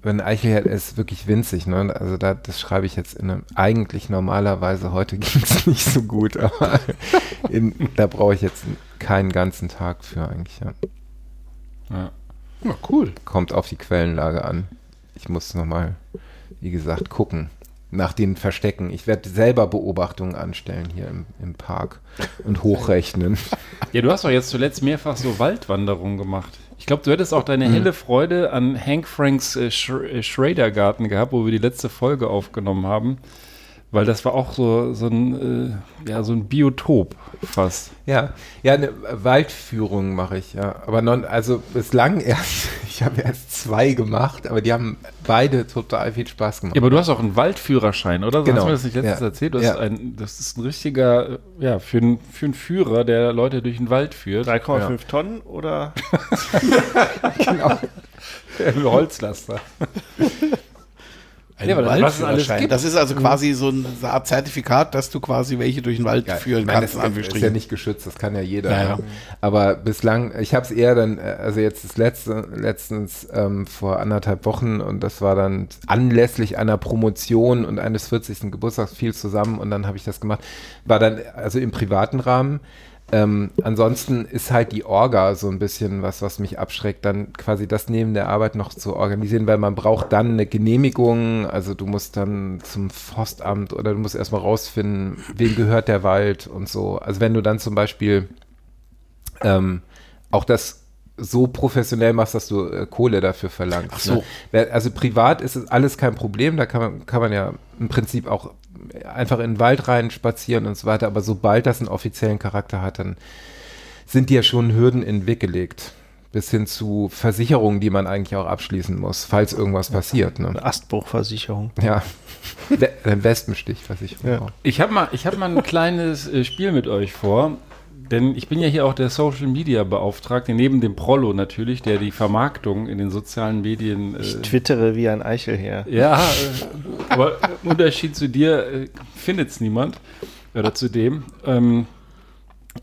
wenn Eichelhäher ist wirklich winzig, ne? Also das schreibe ich jetzt in einem, eigentlich normalerweise, heute ging es nicht so gut, aber da brauche ich jetzt keinen ganzen Tag für eigentlich, Ja, cool. Kommt auf die Quellenlage an. Ich muss nochmal, wie gesagt, gucken nach den Verstecken. Ich werde selber Beobachtungen anstellen hier im Park und hochrechnen. Ja, du hast doch jetzt zuletzt mehrfach so Waldwanderungen gemacht. Ich glaube, du hättest auch deine helle Freude an Hank Franks Schradergarten gehabt, wo wir die letzte Folge aufgenommen haben, weil das war auch so ein Biotop fast. Ja, eine Waldführung mache ich, ja. Aber also bislang erst, ich habe erst 2 gemacht, aber die haben beide total viel Spaß gemacht. Ja, aber du hast auch einen Waldführerschein, oder? Genau. Hast du mir das nicht letztens erzählt? Du hast das ist ein richtiger, für einen Führer, der Leute durch den Wald führt. 3,5 Tonnen oder? Genau. Ein Holzlaster. Ein Waldführerschein. Das ist also quasi so eine Art Zertifikat, dass du quasi welche durch den Wald führen kannst. Das ist ja nicht geschützt, das kann ja jeder. Ja. Aber bislang, ich habe es eher dann, also jetzt letztens vor anderthalb Wochen und das war dann anlässlich einer Promotion und eines 40. Geburtstags viel zusammen und dann habe ich das gemacht. War dann also im privaten Rahmen. Ansonsten ist halt die Orga so ein bisschen was mich abschreckt, dann quasi das neben der Arbeit noch zu organisieren, weil man braucht dann eine Genehmigung, also du musst dann zum Forstamt oder du musst erstmal rausfinden, wem gehört der Wald und so. Also wenn du dann zum Beispiel auch das so professionell machst, dass du Kohle dafür verlangst. Ach so. Ne? Also privat ist es alles kein Problem, da kann man ja im Prinzip auch einfach in den Wald rein spazieren und so weiter, aber sobald das einen offiziellen Charakter hat, dann sind dir ja schon Hürden in den Weg gelegt. Bis hin zu Versicherungen, die man eigentlich auch abschließen muss, falls irgendwas passiert. Ne? Eine Astbruchversicherung. Ja, eine Wespenstichversicherung. Ja. Ich hab mal ein kleines Spiel mit euch vor. Denn ich bin ja hier auch der Social-Media-Beauftragte, neben dem Prollo natürlich, der die Vermarktung in den sozialen Medien... ich twittere wie ein Eichelhäher. Ja, aber im Unterschied zu dir findet es niemand, oder zu dem,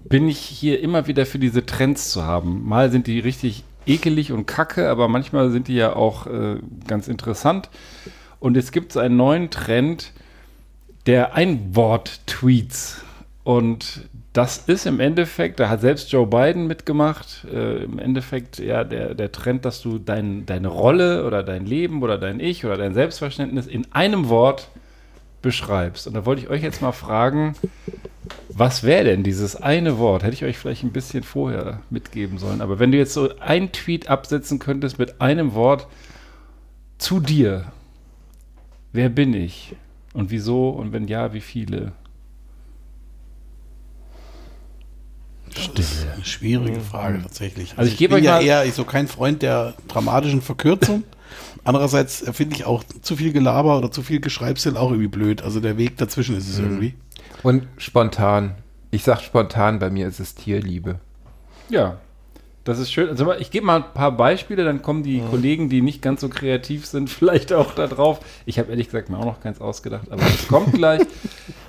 bin ich hier immer wieder für diese Trends zu haben. Mal sind die richtig ekelig und kacke, aber manchmal sind die ja auch ganz interessant. Und jetzt gibt es einen neuen Trend der Einwort-Tweets. Und das ist im Endeffekt, da hat selbst Joe Biden mitgemacht, im Endeffekt ja der Trend, dass du deine Rolle oder dein Leben oder dein Ich oder dein Selbstverständnis in einem Wort beschreibst. Und da wollte ich euch jetzt mal fragen, was wäre denn dieses eine Wort? Hätte ich euch vielleicht ein bisschen vorher mitgeben sollen. Aber wenn du jetzt so einen Tweet absetzen könntest mit einem Wort zu dir, wer bin ich und wieso und wenn ja, wie viele? Stille. Schwierige Frage tatsächlich. Also ich gebe euch ja mal eher so kein Freund der dramatischen Verkürzung. Andererseits finde ich auch zu viel Gelaber oder zu viel Geschreibsel auch irgendwie blöd. Also der Weg dazwischen ist es irgendwie. Und spontan. Ich sage spontan, bei mir ist es Tierliebe. Ja, das ist schön. Also ich gebe mal ein paar Beispiele, dann kommen die Kollegen, die nicht ganz so kreativ sind, vielleicht auch da drauf. Ich habe ehrlich gesagt mir auch noch keins ausgedacht, aber es kommt gleich.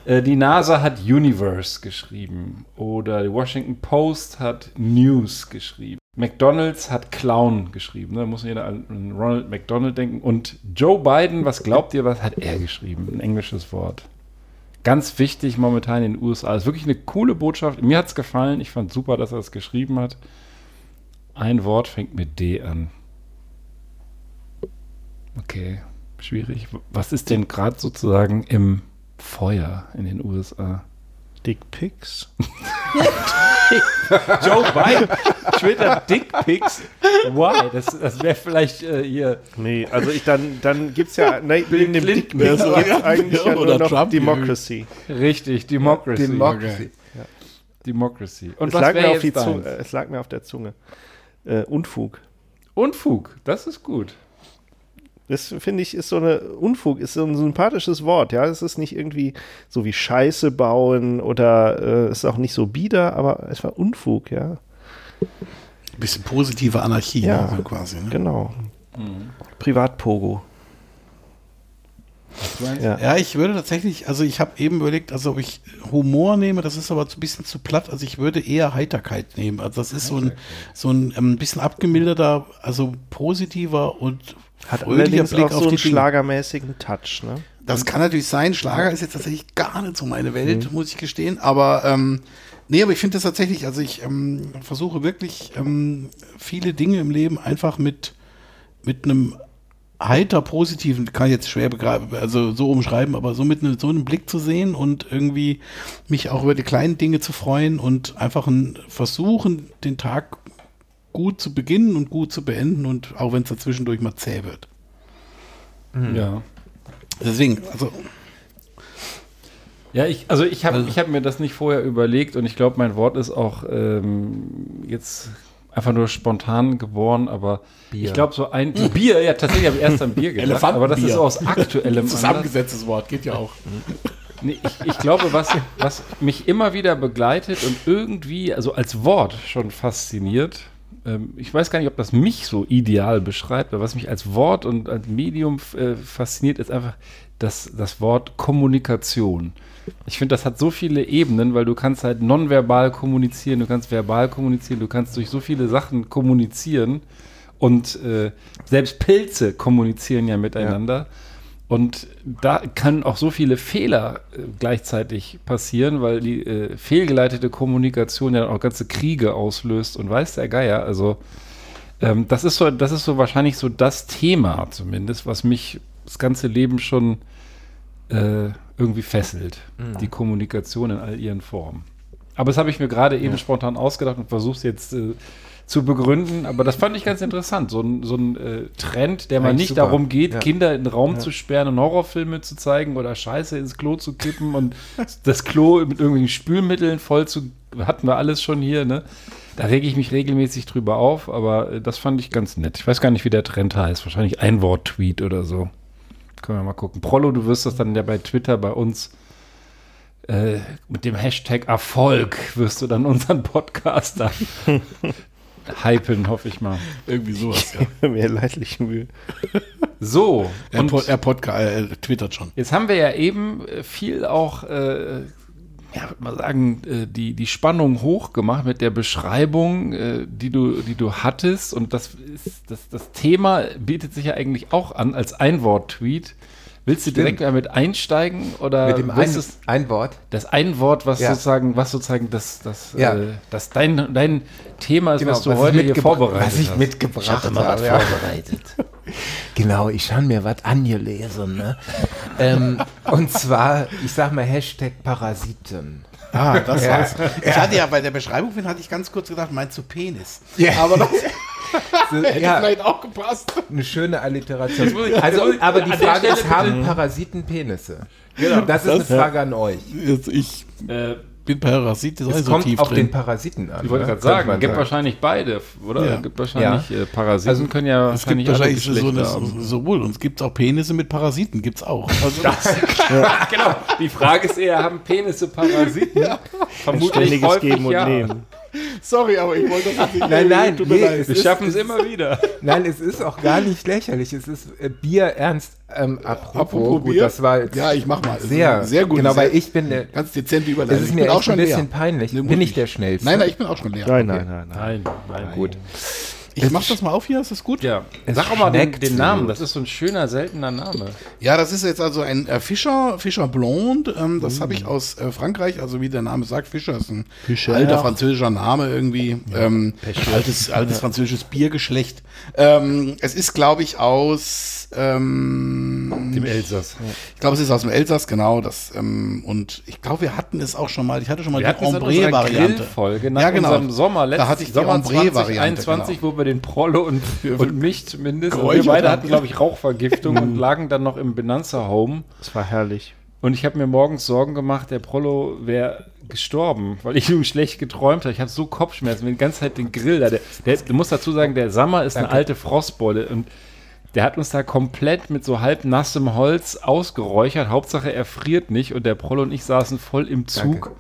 Die Nasa hat Universe geschrieben oder die Washington Post hat News geschrieben. McDonalds hat Clown geschrieben. Da muss jeder an Ronald McDonald denken. Und Joe Biden, was glaubt ihr, was hat er geschrieben? Ein englisches Wort. Ganz wichtig momentan in den USA. Ist wirklich eine coole Botschaft. Mir hat es gefallen. Ich fand super, dass er es geschrieben hat. Ein Wort fängt mit D an. Okay, schwierig. Was ist denn gerade sozusagen im Feuer in den USA? Dickpics? Joe Biden twittert Dickpics? Why? Das wäre vielleicht hier... Nee, also dann gibt es ja... Nee, in dem Dickpics so eigentlich ja nur noch Trump Democracy. Richtig, Democracy. Democracy. Ja. Democracy. Und es lag mir auf der Zunge. Unfug. Unfug, das ist gut. Das finde ich ist so eine Unfug, ist so ein sympathisches Wort, ja. Es ist nicht irgendwie so wie Scheiße bauen oder ist auch nicht so bieder, aber es war Unfug, ja. Ein bisschen positive Anarchie, ja, also quasi. Ne? Genau. Mhm. Privatpogo. Ja, ich würde tatsächlich, also ich habe eben überlegt, also ob ich Humor nehme, das ist aber ein bisschen zu platt, also ich würde eher Heiterkeit nehmen, also das ist so ein bisschen abgemilderter, also positiver und hat allerdings Blick auch auf so einen schlagermäßigen Touch, ne? Das kann natürlich sein, Schlager ist jetzt tatsächlich gar nicht so meine Welt, muss ich gestehen, aber aber ich finde das tatsächlich, also ich versuche wirklich viele Dinge im Leben einfach mit einem heiter positiven, kann ich jetzt schwer begreifen, also so umschreiben, aber so mit so einem Blick zu sehen und irgendwie mich auch über die kleinen Dinge zu freuen und einfach versuchen, den Tag gut zu beginnen und gut zu beenden und auch wenn es dazwischendurch mal zäh wird. Mhm. Ja. Deswegen, also... Ja, ich hab mir das nicht vorher überlegt und ich glaube, mein Wort ist auch jetzt... Einfach nur spontan geboren, aber Bier. Ich glaube, so ein Bier, ja, tatsächlich habe ich erst an Bier gedacht, aber das ist so aus aktuellem zusammengesetztes Wort, geht ja auch. Nee, ich glaube, was mich immer wieder begleitet und irgendwie, also als Wort schon fasziniert, ich weiß gar nicht, ob das mich so ideal beschreibt, aber was mich als Wort und als Medium fasziniert, ist einfach das Wort Kommunikation. Ich finde, das hat so viele Ebenen, weil du kannst halt nonverbal kommunizieren, du kannst verbal kommunizieren, du kannst durch so viele Sachen kommunizieren und selbst Pilze kommunizieren ja miteinander. Ja. Und da können auch so viele Fehler gleichzeitig passieren, weil die fehlgeleitete Kommunikation ja auch ganze Kriege auslöst und weiß der Geier. Also das ist so wahrscheinlich so das Thema zumindest, was mich das ganze Leben schon irgendwie fesselt, die Kommunikation in all ihren Formen. Aber das habe ich mir gerade eben spontan ausgedacht und versuche es jetzt zu begründen. Aber das fand ich ganz interessant. So ein Trend, der man nicht super. Darum geht, ja. Kinder in den Raum ja. zu sperren und Horrorfilme zu zeigen oder Scheiße ins Klo zu kippen und das Klo mit irgendwelchen Spülmitteln voll zu... Hatten wir alles schon hier, ne? Da rege ich mich regelmäßig drüber auf, aber das fand ich ganz nett. Ich weiß gar nicht, wie der Trend heißt. Wahrscheinlich Einwort-Tweet oder so. Können wir mal gucken. Prollo, du wirst das dann ja bei Twitter bei uns... mit dem Hashtag Erfolg wirst du dann unseren Podcast dann hypen, hoffe ich mal. Irgendwie sowas, ja. Mehr leidlich Mühe. So. Er twittert schon. Jetzt haben wir ja eben viel auch, ja, würde man sagen, die Spannung hochgemacht mit der Beschreibung, die du hattest. Und das Thema bietet sich ja eigentlich auch an als Einwort-Tweet. Willst du direkt damit einsteigen oder mit dem ein Wort? Das ein Wort, was ja. sozusagen das, ja. Das dein Thema ist, genau, was du heute hier vorbereitet hast. Was ich mitgebracht habe. Ja. Vorbereitet. Genau, ich habe mir was angelesen. Ne? Und zwar, ich sag mal Hashtag Parasiten. Ah, das war's. Ich hatte ja bei der Beschreibung, hatte ich ganz kurz gedacht, meinst du Penis? Yeah. Aber das... So, hätte vielleicht auch gepasst. Eine schöne Alliteration. Also, aber die Frage ist, haben Parasiten Penisse? Genau. Das ist eine Frage an euch. Ich bin Parasit, das heißt so tief drin. Es kommt auf den Parasiten an. Ich wollte gerade sagen, es gibt wahrscheinlich beide, oder? Ja. Es gibt wahrscheinlich Parasiten, also können ja wahrscheinlich alle Geschlechter haben. Sowohl, und es gibt auch Penisse mit Parasiten, gibt es auch. Also das, ja. Genau, die Frage ist eher, haben Penisse Parasiten? Ja. Vermutlich häufig geben und nehmen. Sorry, aber ich wollte das nicht. Nein, wir schaffen es immer wieder. Nein, es ist auch gar nicht lächerlich. Es ist Bier ernst. Apropos Bier? Gut, das war jetzt ja, ich mach mal. Sehr gut. Genau, weil ich bin der... Ganz dezent überleitet. Das ist mir auch schon ein bisschen peinlich. Bin ich der Schnellste? Nein, ich bin auch schon leer. Nein. Gut. Ich mach das mal auf hier, ist das gut? Ja. Sag auch mal den Namen, das ist so ein schöner, seltener Name. Ja, das ist jetzt also ein Fischer Blond, das habe ich aus Frankreich, also wie der Name sagt, Fischer ist ein alter französischer Name irgendwie, altes französisches Biergeschlecht. Es ist, glaube ich, aus dem Elsass. Ich glaube, es ist aus dem Elsass, genau. Das, und ich glaube, wir hatten es auch schon mal, ich hatte schon mal die Ombre-Variante. Ja, genau. Im Sommer, da hatte ich die Ombre-Variante, wo wir den Prollo und mich zumindest. Und wir beide hatten, glaube ich, Rauchvergiftung und lagen dann noch im Benanza-Home. Das war herrlich. Und ich habe mir morgens Sorgen gemacht, der Prollo wäre gestorben, weil ich nun schlecht geträumt habe. Ich habe so Kopfschmerzen, die ganze Zeit den Grill da. Du musst dazu sagen, der Sammer ist eine alte Frostbeule und der hat uns da komplett mit so halb nassem Holz ausgeräuchert. Hauptsache, er friert nicht und der Prollo und ich saßen voll im Zug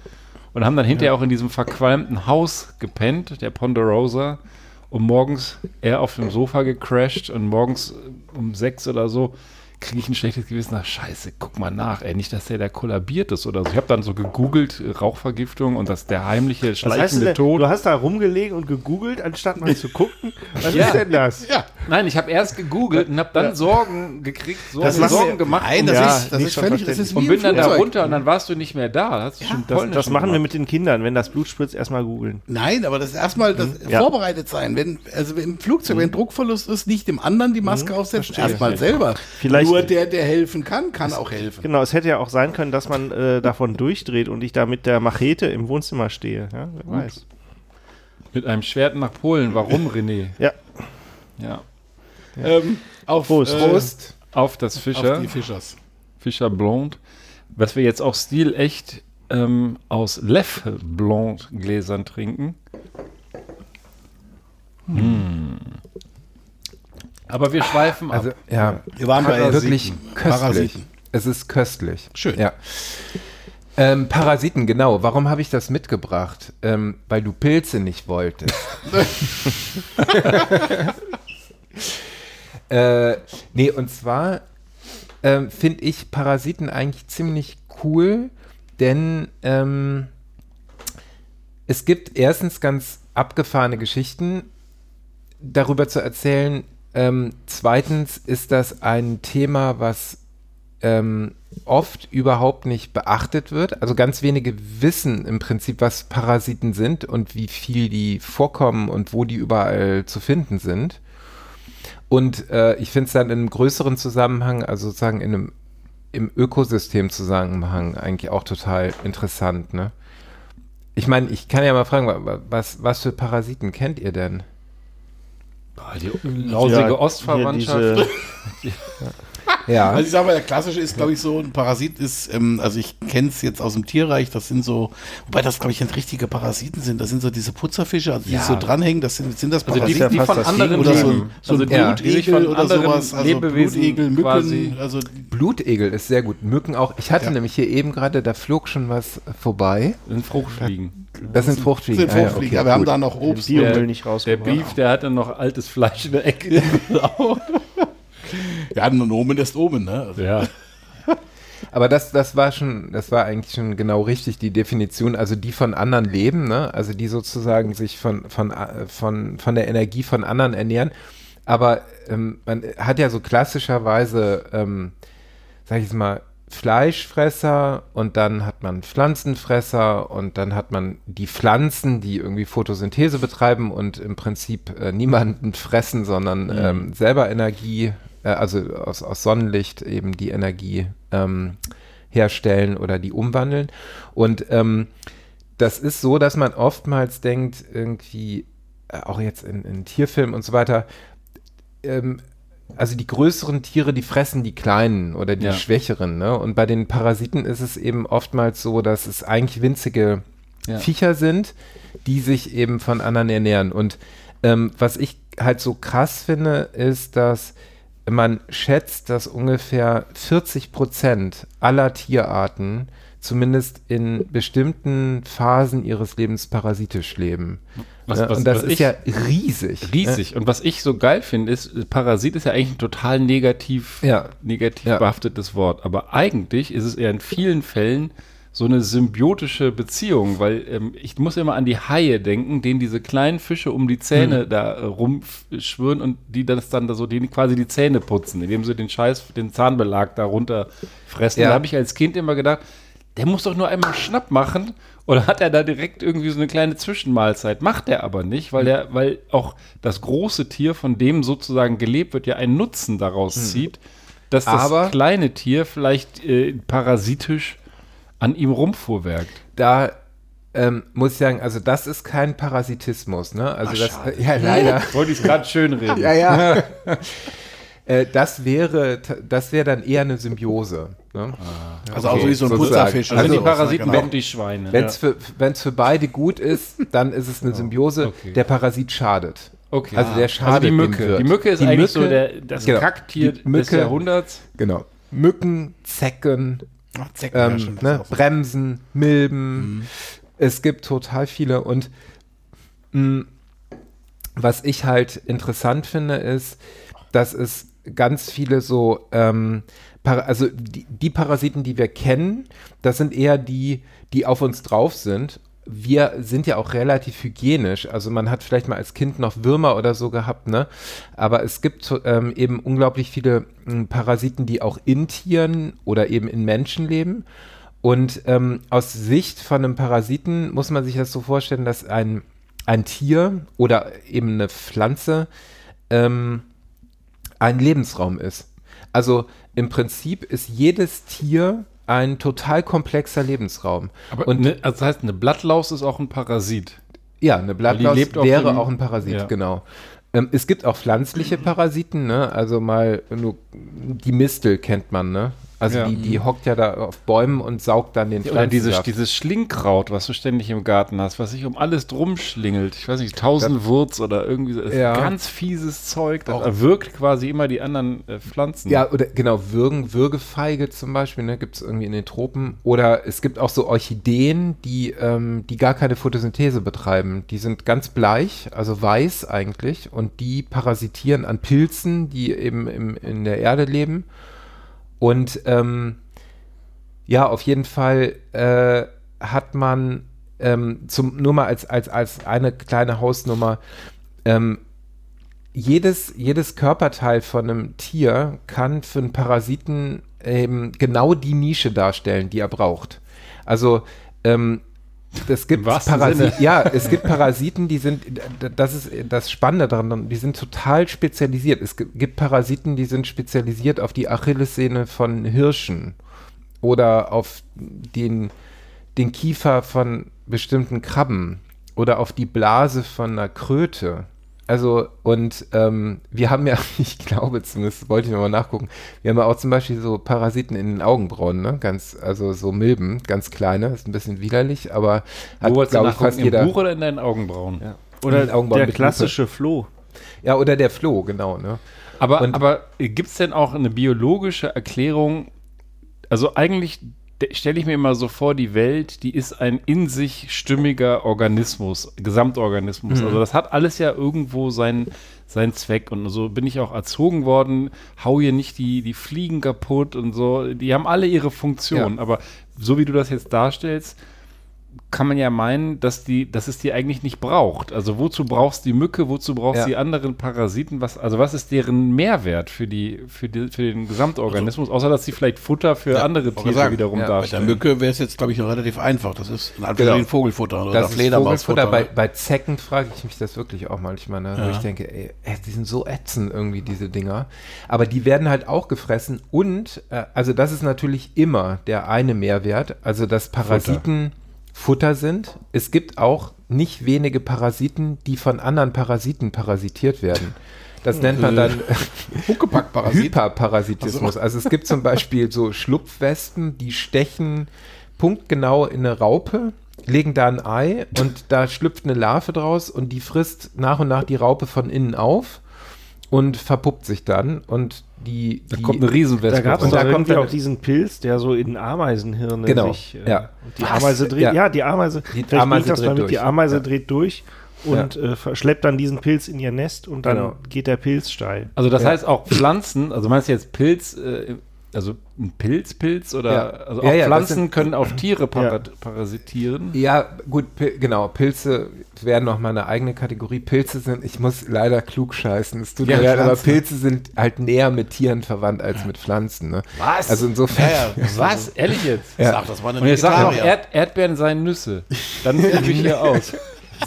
und haben dann hinterher auch in diesem verqualmten Haus gepennt, der Ponderosa. Und morgens er auf dem Sofa gecrashed und morgens um 6 oder so kriege ich ein schlechtes Gewissen. Ach, scheiße, guck mal nach, ey, nicht, dass der da kollabiert ist oder so. Ich habe dann so gegoogelt, Rauchvergiftung und das der heimliche, schleichende Tod. Du hast da rumgelegen und gegoogelt, anstatt mal zu gucken, was ist denn das? Ja. Nein, ich habe erst gegoogelt und habe dann Sorgen gekriegt, Sorgen gemacht. Nein, das ist völlig, das ist und bin dann da runter und dann warst du nicht mehr da. Das machen wir mit den Kindern, wenn das Blut spritzt, erstmal googeln. Nein, aber das ist erstmal vorbereitet sein. Also im Flugzeug, wenn Druckverlust ist, nicht dem anderen die Maske aufsetzen, erstmal selber. Vielleicht nur der helfen kann auch helfen. Genau, es hätte ja auch sein können, dass man davon durchdreht und ich da mit der Machete im Wohnzimmer stehe. Ja, wer weiß. Mit einem Schwert nach Polen. Warum, René? Ja. Auf Prost. Auf das Fischer. Auf die Fischers. Fischer Blond. Was wir jetzt auch stilecht aus Lef Blond Gläsern trinken. Aber wir schweifen ab. Also, wir waren bei wirklich köstlich. Parasiten. Es ist köstlich. Schön. Ja. Parasiten, genau. Warum habe ich das mitgebracht? Weil du Pilze nicht wolltest. Und zwar finde ich Parasiten eigentlich ziemlich cool, denn es gibt erstens ganz abgefahrene Geschichten darüber zu erzählen. Zweitens ist das ein Thema, was oft überhaupt nicht beachtet wird. Also ganz wenige wissen im Prinzip, was Parasiten sind und wie viel die vorkommen und wo die überall zu finden sind. Und ich finde es dann in einem größeren Zusammenhang, also sozusagen im Ökosystem-Zusammenhang eigentlich auch total interessant, ne? Ich meine, ich kann ja mal fragen, was für Parasiten kennt ihr denn? Die lausige Ostverwandtschaft. Ja. Also ich sage mal, der klassische ist, glaube ich, so ein Parasit ist, also ich kenne es jetzt aus dem Tierreich, das sind so, wobei das, glaube ich, nicht richtige Parasiten sind, das sind so diese Putzerfische, also die so dranhängen, das sind Parasiten, also die von anderen oder so ein Blutegel oder sowas, also Blutegel, Mücken. Quasi. Also Blutegel ist sehr gut, Mücken auch. Ich hatte nämlich hier eben gerade, da flog schon was vorbei. Und Fruchtfliegen. Das sind Fruchtfliegen. Okay, aber wir haben da noch Obst. Der will nicht rausgebracht. Der Beef, der hat dann noch altes Fleisch in der Ecke. Ja, ein Omen ist Omen, ne? Also. Ja. Aber das war eigentlich schon genau richtig, die Definition, also die von anderen leben, ne? Also die sozusagen sich von der Energie von anderen ernähren. Aber man hat ja so klassischerweise, sag ich jetzt mal, Fleischfresser und dann hat man Pflanzenfresser und dann hat man die Pflanzen, die irgendwie Photosynthese betreiben und im Prinzip niemanden fressen, sondern selber Energie, also aus Sonnenlicht eben die Energie herstellen oder die umwandeln. Und das ist so, dass man oftmals denkt, irgendwie, auch jetzt in Tierfilmen und so weiter, also die größeren Tiere, die fressen die kleinen oder die schwächeren, ne? Und bei den Parasiten ist es eben oftmals so, dass es eigentlich winzige Viecher sind, die sich eben von anderen ernähren. Und was ich halt so krass finde, ist, dass man schätzt, dass ungefähr 40% aller Tierarten zumindest in bestimmten Phasen ihres Lebens parasitisch leben. Und das ist ja riesig. Riesig. Ja. Und was ich so geil finde, ist, Parasit ist ja eigentlich ein total negativ behaftetes Wort. Aber eigentlich ist es eher in vielen Fällen so eine symbiotische Beziehung, weil ich muss immer an die Haie denken, denen diese kleinen Fische um die Zähne da rumschwirren und die das dann da so, denen quasi die Zähne putzen, indem sie den Zahnbelag da runterfressen. Ja. Da habe ich als Kind immer gedacht, der muss doch nur einmal einen Schnapp machen oder hat er da direkt irgendwie so eine kleine Zwischenmahlzeit? Macht er aber nicht, weil auch das große Tier, von dem sozusagen gelebt wird, ja einen Nutzen daraus zieht, dass das kleine Tier vielleicht parasitisch an ihm rumfuhrwerkt. Da muss ich sagen, also das ist kein Parasitismus, ne? Also das, ja, leider. Wollte ich es gerade schönreden. Ja. Das wäre dann eher eine Symbiose. Ne? Also okay, auch so ein Putzerfisch. Also die Parasiten werden die Schweine. Wenn es für beide gut ist, dann ist es eine Symbiose. Okay. Der Parasit schadet. Okay. Also der schadet also die Mücke. Die Mücke ist die eigentlich Mücke, so das Kacktier des Jahrhunderts. Genau. Mücken, Zecken Bremsen, Milben. Es gibt total viele. Und was ich halt interessant finde, ist, dass es ganz viele so, also die Parasiten, die wir kennen, das sind eher die, die auf uns drauf sind. Wir sind ja auch relativ hygienisch, also man hat vielleicht mal als Kind noch Würmer oder so gehabt, ne? Aber es gibt eben unglaublich viele Parasiten, die auch in Tieren oder eben in Menschen leben. Und aus Sicht von einem Parasiten muss man sich das so vorstellen, dass ein Tier oder eben eine Pflanze ein Lebensraum ist. Also im Prinzip ist jedes Tier ein total komplexer Lebensraum. Aber das heißt, eine Blattlaus ist auch ein Parasit. Ja, eine Blattlaus wäre auch ein Parasit, genau. Es gibt auch pflanzliche Parasiten, ne? Also mal nur die Mistel kennt man, ne? Also die hockt ja da auf Bäumen und saugt dann den Pflanzensaft. Oder dieses Schlingkraut, was du ständig im Garten hast, was sich um alles drum schlingelt. Ich weiß nicht, Tausendwurz oder irgendwie so. Ganz fieses Zeug. Das erwürgt quasi immer die anderen Pflanzen. Ja, oder genau, Würgefeige zum Beispiel, ne, gibt es irgendwie in den Tropen. Oder es gibt auch so Orchideen, die gar keine Photosynthese betreiben. Die sind ganz bleich, also weiß eigentlich. Und die parasitieren an Pilzen, die eben in der Erde leben. Und auf jeden Fall hat man nur mal als eine kleine Hausnummer, jedes Körperteil von einem Tier kann für einen Parasiten eben genau die Nische darstellen, die er braucht. Also es gibt Parasiten, die sind, das ist das Spannende daran, die sind total spezialisiert. Es gibt Parasiten, die sind spezialisiert auf die Achillessehne von Hirschen oder auf den Kiefer von bestimmten Krabben oder auf die Blase von einer Kröte. Also, und wir haben ja, ich glaube zumindest, wollte ich nochmal nachgucken, wir haben ja auch zum Beispiel so Parasiten in den Augenbrauen, ne? Ganz, also so Milben, ganz kleine, ist ein bisschen widerlich, aber hat, glaube ich, fast jeder. Im Buch oder in deinen Augenbrauen? Ja. Oder Augenbrauen, der klassische Floh. Ja, oder der Floh, genau, ne? Aber gibt es denn auch eine biologische Erklärung? Also eigentlich stelle ich mir immer so vor, die Welt, die ist ein in sich stimmiger Organismus, Gesamtorganismus. Mhm. Also das hat alles ja irgendwo seinen Zweck. Und so bin ich auch erzogen worden, hau hier nicht die Fliegen kaputt und so. Die haben alle ihre Funktion. Ja. Aber so wie du das jetzt darstellst, kann man ja meinen, dass es die eigentlich nicht braucht. Also wozu brauchst du die Mücke, wozu brauchst du die anderen Parasiten? Was ist deren Mehrwert für den Gesamtorganismus, außer dass sie vielleicht Futter für andere Tiere wiederum darstellen? Bei der Mücke wäre es jetzt, glaube ich, noch relativ einfach. Das ist in Anführungszeichen Vogelfutter oder Fledermausfutter. Bei Zecken frage ich mich das wirklich auch manchmal, ne? Wo ich denke, ey, die sind so ätzend irgendwie, diese Dinger. Aber die werden halt auch gefressen und, also das ist natürlich immer der eine Mehrwert, also dass Parasiten Futter sind. Es gibt auch nicht wenige Parasiten, die von anderen Parasiten parasitiert werden. Das nennt man dann Hyperparasitismus. Also es gibt zum Beispiel so Schlupfwespen, die stechen punktgenau in eine Raupe, legen da ein Ei und da schlüpft eine Larve draus und die frisst nach und nach die Raupe von innen auf und verpuppt sich dann und da kommt eine Riesenwespe. Da gab es irgendwie auch diesen Pilz, der so in Ameisenhirne sich... Die Ameise dreht, die Ameise... Die Ameise dreht durch. Die Ameise dreht durch und schleppt dann diesen Pilz in ihr Nest und dann geht der Pilz steil. Also das heißt auch Pflanzen, also meinst du jetzt Pilz... Also ein Pilz oder also auch Pflanzen können auf Tiere parasitieren. Ja, gut, genau. Pilze wären nochmal eine eigene Kategorie. Pilze sind, ich muss leider klug scheißen, es tut mir leid, aber Pilze sind halt näher mit Tieren verwandt als mit Pflanzen. Ne? Was? Also insofern. Was? Ehrlich jetzt? Ja. Sag, das war eine Und jetzt sag auch, Erdbeeren seien Nüsse. Dann bin ich hier aus.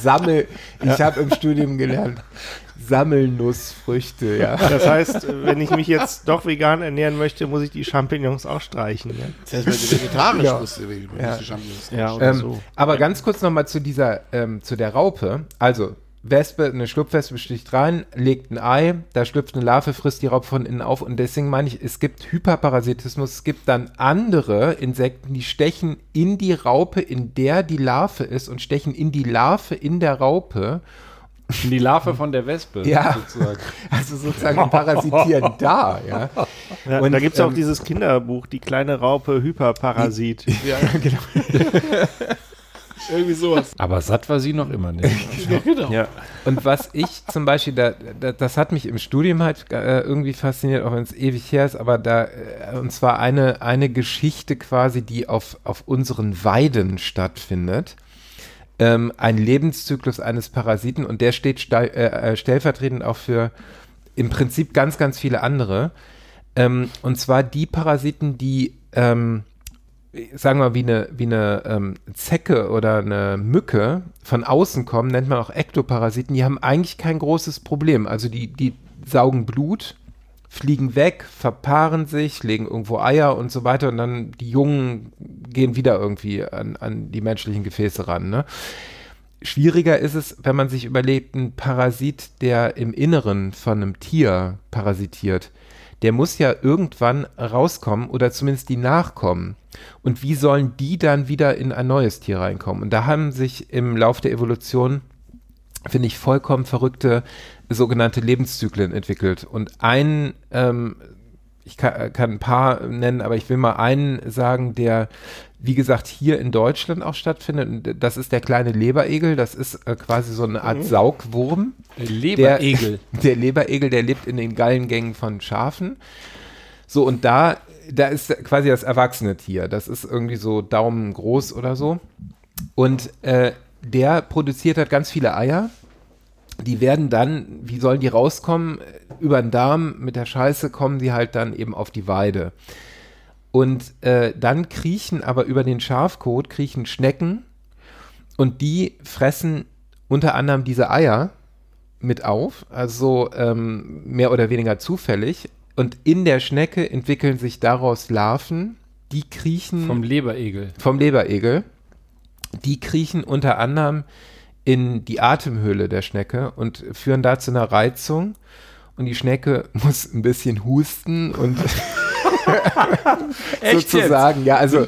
Ich habe im Studium gelernt. Sammelnussfrüchte, Das heißt, wenn ich mich jetzt doch vegan ernähren möchte, muss ich die Champignons auch streichen. Ja? Das heißt, wenn du vegetarisch musst, du die Champignons so. Aber ganz kurz nochmal zu der Raupe. Also, eine Schlupfwespe sticht rein, legt ein Ei, da schlüpft eine Larve, frisst die Raupe von innen auf und deswegen meine ich, es gibt Hyperparasitismus, es gibt dann andere Insekten, die stechen in die Raupe, in der die Larve ist und stechen in die Larve in der Raupe. Die Larve von der Wespe, sozusagen. Also sozusagen ein Parasitieren Ja, und da gibt es auch dieses Kinderbuch, die kleine Raupe Hyperparasit. Genau. Irgendwie sowas. Aber satt war sie noch immer nicht. Genau. Ja. Und was ich zum Beispiel, das hat mich im Studium halt irgendwie fasziniert, auch wenn es ewig her ist, aber und zwar eine Geschichte quasi, die auf unseren Weiden stattfindet. Ein Lebenszyklus eines Parasiten und der steht stellvertretend auch für im Prinzip ganz, ganz viele andere. Und zwar die Parasiten, die, sagen wir mal, wie eine Zecke oder eine Mücke von außen kommen, nennt man auch Ektoparasiten, die haben eigentlich kein großes Problem. Also die saugen Blut, fliegen weg, verpaaren sich, legen irgendwo Eier und so weiter und dann die Jungen gehen wieder irgendwie an die menschlichen Gefäße ran. Ne? Schwieriger ist es, wenn man sich überlegt, ein Parasit, der im Inneren von einem Tier parasitiert, der muss ja irgendwann rauskommen oder zumindest die Nachkommen. Und wie sollen die dann wieder in ein neues Tier reinkommen? Und da haben sich im Lauf der Evolution, finde ich, vollkommen verrückte sogenannte Lebenszyklen entwickelt. Und ich kann ein paar nennen, aber ich will mal einen sagen, der, wie gesagt, hier in Deutschland auch stattfindet. Und das ist der kleine Leberegel. Das ist quasi so eine Art Saugwurm. Leberegel. Der Leberegel, der lebt in den Gallengängen von Schafen. So, und da ist quasi das erwachsene Tier. Das ist irgendwie so Daumen groß oder so. Und der produziert halt ganz viele Eier. Die werden dann, wie sollen die rauskommen? Über den Darm mit der Scheiße kommen sie halt dann eben auf die Weide. Und dann kriechen aber über den Schafkot, kriechen Schnecken und die fressen unter anderem diese Eier mit auf, also mehr oder weniger zufällig. Und in der Schnecke entwickeln sich daraus Larven, die kriechen... Vom Leberegel. Die kriechen unter anderem in die Atemhöhle der Schnecke und führen da zu einer Reizung. Und die Schnecke muss ein bisschen husten und sozusagen, ja, also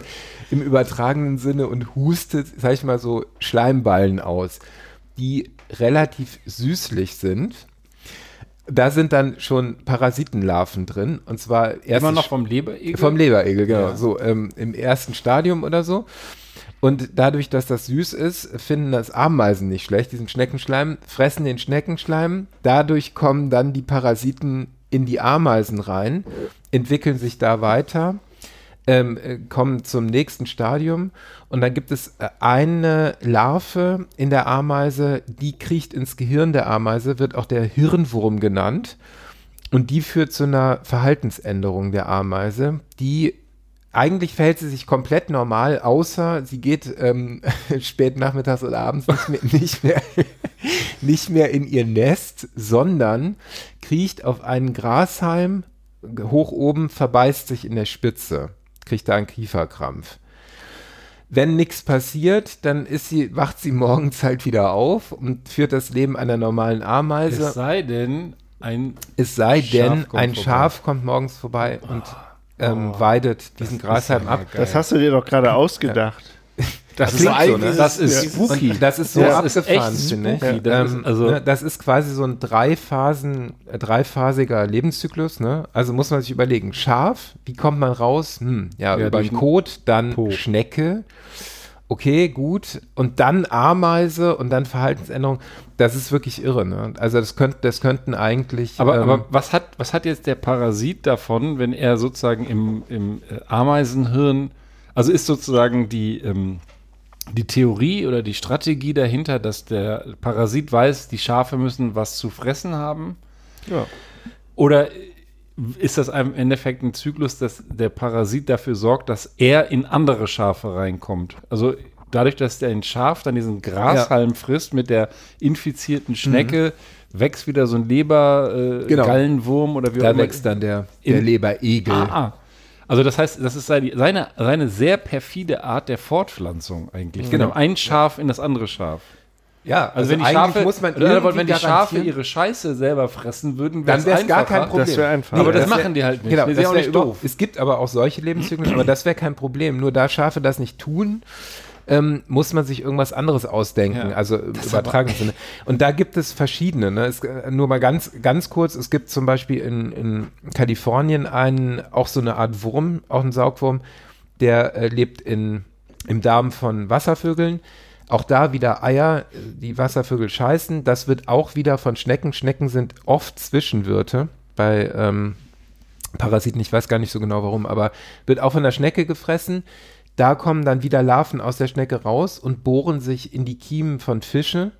im übertragenen Sinne und hustet, sag ich mal so, Schleimballen aus, die relativ süßlich sind. Da sind dann schon Parasitenlarven drin und zwar erst immer noch vom Leberegel? Vom Leberegel, genau, ja. So im ersten Stadium oder so. Und dadurch, dass das süß ist, finden das Ameisen nicht schlecht, diesen Schneckenschleim, fressen den Schneckenschleim, dadurch kommen dann die Parasiten in die Ameisen rein, entwickeln sich da weiter, kommen zum nächsten Stadium und dann gibt es eine Larve in der Ameise, die kriecht ins Gehirn der Ameise, wird auch der Hirnwurm genannt und die führt zu einer Verhaltensänderung der Ameise, die eigentlich verhält sie sich komplett normal, außer sie geht spät nachmittags oder abends nicht mehr in ihr Nest, sondern kriecht auf einen Grashalm hoch oben, verbeißt sich in der Spitze, kriegt da einen Kieferkrampf. Wenn nichts passiert, dann wacht sie morgens halt wieder auf und führt das Leben einer normalen Ameise. Es sei denn, ein Schaf kommt morgens vorbei und weidet diesen Grashalm ab. Geil. Das hast du dir doch gerade ausgedacht. Das ist eigentlich, das ist spooky. Das ist so abgefahren, finde ich. Das ist quasi so ein dreiphasiger Lebenszyklus. Ne? Also muss man sich überlegen, Schaf, wie kommt man raus? Über den Kot, dann Po. Schnecke. Okay, gut. Und dann Ameise und dann Verhaltensänderung. Das ist wirklich irre. Ne? Also das könnten eigentlich... Aber was hat jetzt der Parasit davon, wenn er sozusagen im Ameisenhirn... Also ist sozusagen die Theorie oder die Strategie dahinter, dass der Parasit weiß, die Schafe müssen was zu fressen haben? Ja. Oder... Ist das im Endeffekt ein Zyklus, dass der Parasit dafür sorgt, dass er in andere Schafe reinkommt? Also dadurch, dass der ein Schaf dann diesen Grashalm frisst mit der infizierten Schnecke, wächst wieder so ein Lebergallenwurm oder wie auch immer. Da wächst dann der Leberegel. Also das heißt, das ist seine sehr perfide Art der Fortpflanzung eigentlich. Genau, ein Schaf in das andere Schaf. Ja, also wenn die Schafe ihre Scheiße selber fressen würden, dann wäre es gar kein Problem. Das wäre einfach. Aber das machen die halt nicht. Genau, das wäre auch nicht doof. Es gibt aber auch solche Lebenszyklen, aber das wäre kein Problem. Nur da Schafe das nicht tun, muss man sich irgendwas anderes ausdenken. Ja, also im übertragenen Sinne. Und da gibt es verschiedene. Ne? Nur mal ganz, ganz kurz, es gibt zum Beispiel in Kalifornien auch so eine Art Wurm, auch einen Saugwurm, der lebt im Darm von Wasservögeln. Auch da wieder Eier, die Wasservögel scheißen. Das wird auch wieder von Schnecken. Schnecken sind oft Zwischenwirte bei Parasiten. Ich weiß gar nicht so genau warum, aber wird auch von der Schnecke gefressen. Da kommen dann wieder Larven aus der Schnecke raus und bohren sich in die Kiemen von Fischen.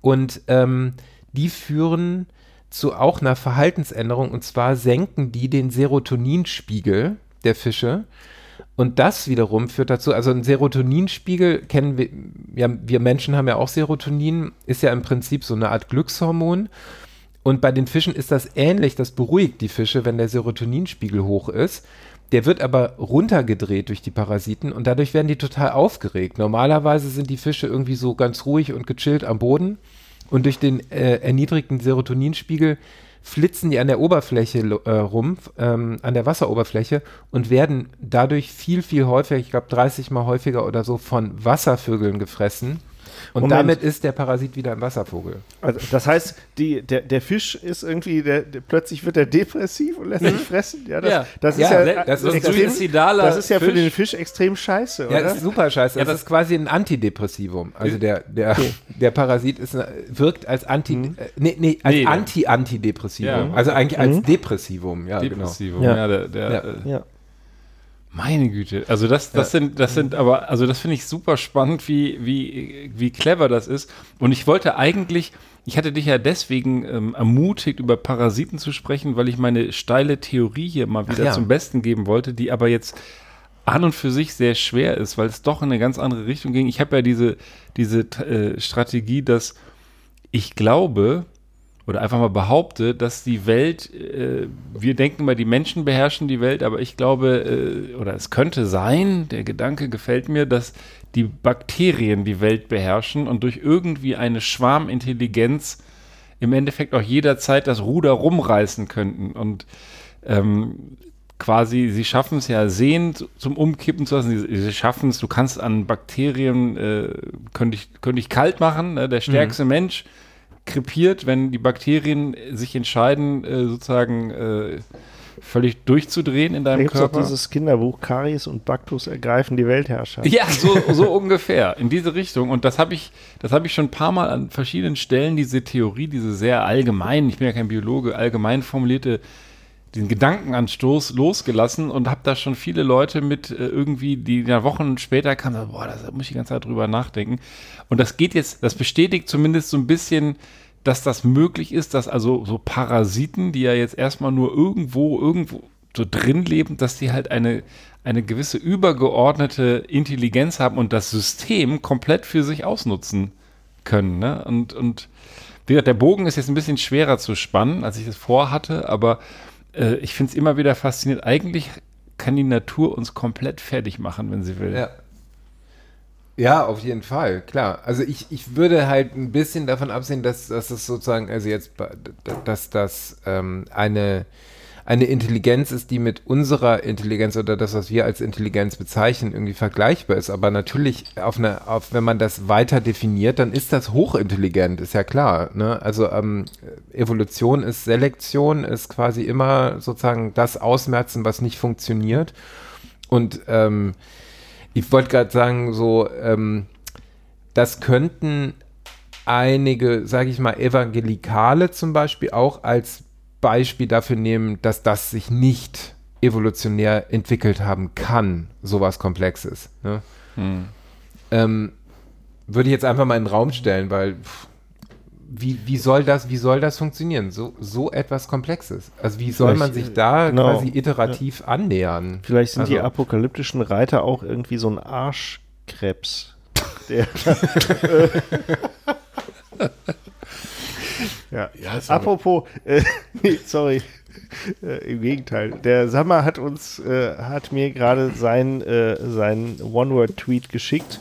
Und die führen zu auch einer Verhaltensänderung. Und zwar senken die den Serotoninspiegel der Fische. Und das wiederum führt dazu, also ein Serotoninspiegel kennen wir, ja, wir Menschen haben ja auch Serotonin, ist ja im Prinzip so eine Art Glückshormon. Und bei den Fischen ist das ähnlich, das beruhigt die Fische, wenn der Serotoninspiegel hoch ist. Der wird aber runtergedreht durch die Parasiten und dadurch werden die total aufgeregt. Normalerweise sind die Fische irgendwie so ganz ruhig und gechillt am Boden und durch den erniedrigten Serotoninspiegel flitzen die an der Oberfläche rum, an der Wasseroberfläche und werden dadurch viel, viel häufiger, ich glaube 30 Mal häufiger oder so, von Wasservögeln gefressen. Und damit ist der Parasit wieder ein Wasservogel. Also das heißt, der Fisch ist irgendwie, plötzlich wird er depressiv und lässt sich fressen. Ja, das ist ja für den Fisch extrem scheiße, oder? Ja, das ist super scheiße. Ja, das ist quasi ein Antidepressivum. Also der Parasit wirkt als Anti-Antidepressivum. Ja. Also eigentlich als Depressivum. Ja, Depressivum, genau. Meine Güte, also das finde ich super spannend, wie clever das ist. Und ich wollte eigentlich, ich hatte dich ja deswegen ermutigt, über Parasiten zu sprechen, weil ich meine steile Theorie hier mal wieder zum Besten geben wollte, die aber jetzt an und für sich sehr schwer ist, weil es doch in eine ganz andere Richtung ging. Ich habe ja diese Strategie, dass ich glaube, oder einfach mal behaupte, dass die Welt, wir denken mal, die Menschen beherrschen die Welt, aber ich glaube, oder es könnte sein, der Gedanke gefällt mir, dass die Bakterien die Welt beherrschen und durch irgendwie eine Schwarmintelligenz im Endeffekt auch jederzeit das Ruder rumreißen könnten. Und quasi, sie schaffen es ja sehend zum Umkippen zu lassen, sie schaffen es, du kannst an Bakterien, könnte ich kalt machen, ne? Der stärkste Mensch krepiert, wenn die Bakterien sich entscheiden, sozusagen völlig durchzudrehen in deinem Körper. Da gibt es auch dieses Kinderbuch, Karies und Baktus ergreifen die Weltherrschaft. Ja, so ungefähr, in diese Richtung. Und das hab ich schon ein paar Mal an verschiedenen Stellen, diese Theorie, diese sehr allgemein, ich bin ja kein Biologe, allgemein formulierte, diesen Gedankenanstoß losgelassen und habe da schon viele Leute mit irgendwie, die ja Wochen später kamen, boah, da muss ich die ganze Zeit drüber nachdenken. Und das geht jetzt, das bestätigt zumindest so ein bisschen, dass das möglich ist, dass also so Parasiten, die ja jetzt erstmal nur irgendwo so drin leben, dass die halt eine gewisse übergeordnete Intelligenz haben und das System komplett für sich ausnutzen können, ne? Und wie gesagt, der Bogen ist jetzt ein bisschen schwerer zu spannen, als ich das vorhatte, aber ich finde es immer wieder faszinierend. Eigentlich kann die Natur uns komplett fertig machen, wenn sie will. Ja, auf jeden Fall, klar. Also ich würde halt ein bisschen davon absehen, dass das sozusagen, also jetzt, dass das eine Intelligenz ist, die mit unserer Intelligenz oder das, was wir als Intelligenz bezeichnen, irgendwie vergleichbar ist. Aber natürlich, wenn man das weiter definiert, dann ist das hochintelligent, ist ja klar, ne? Also Evolution ist Selektion, ist quasi immer sozusagen das Ausmerzen, was nicht funktioniert. Und ich wollte gerade sagen, so, das könnten einige, sage ich mal, Evangelikale zum Beispiel auch als Beispiel dafür nehmen, dass das sich nicht evolutionär entwickelt haben kann, sowas Komplexes. Ne? Würde ich jetzt einfach mal in den Raum stellen, weil wie soll das funktionieren? So etwas Komplexes. Also wie soll man sich da quasi iterativ annähern? Vielleicht sind die apokalyptischen Reiter auch irgendwie so ein Arschkrebs. Der Ja, apropos, im Gegenteil, der Sammer hat hat mir gerade seinen One-Word-Tweet geschickt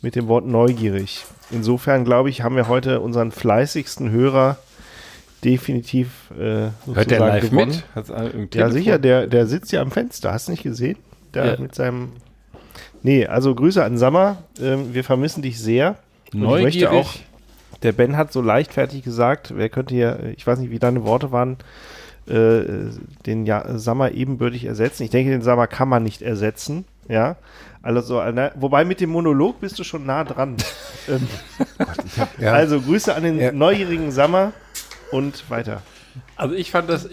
mit dem Wort neugierig. Insofern, glaube ich, haben wir heute unseren fleißigsten Hörer definitiv sozusagen hört der live gewonnen. Mit? Ja, sicher, der sitzt ja am Fenster, hast du nicht gesehen? Da mit seinem... Nee, also Grüße an Sammer, wir vermissen dich sehr. Neugierig. Und ich möchte auch... Der Ben hat so leichtfertig gesagt, wer könnte hier, ich weiß nicht, wie deine Worte waren, den Sammer ebenbürtig ersetzen. Ich denke, den Sammer kann man nicht ersetzen. Ja, also, wobei mit dem Monolog bist du schon nah dran. Also Grüße an den neugierigen Sammer und weiter. Also ich fand das,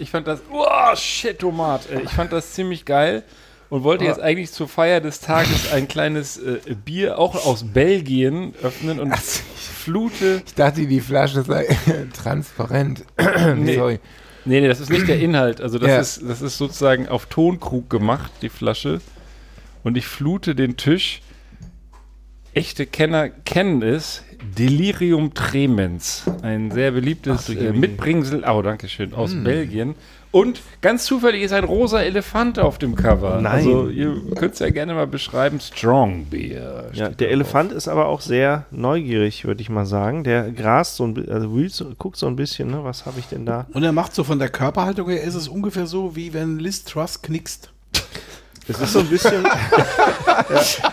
oh shit, Tomat, ich fand das ziemlich geil. Und wollte jetzt eigentlich zur Feier des Tages ein kleines Bier, auch aus Belgien, öffnen und flute. Ich dachte, die Flasche sei transparent. Nee. Sorry. Nee, das ist nicht der Inhalt. Also das ist sozusagen auf Tonkrug gemacht, die Flasche. Und ich flute den Tisch. Echte Kenner kennen es. Delirium Tremens. Ein sehr beliebtes Mitbringsel. Oh, danke schön. Aus Belgien. Und ganz zufällig ist ein rosa Elefant auf dem Cover. Nein. Also ihr könnt es ja gerne mal beschreiben, Strong Beer. Ja, der Elefant ist aber auch sehr neugierig, würde ich mal sagen. Der grast so ein bisschen, also guckt so ein bisschen, ne, was habe ich denn da? Und er macht so von der Körperhaltung her, ist es ungefähr so, wie wenn Liz Truss knickst. Es ist so ein bisschen...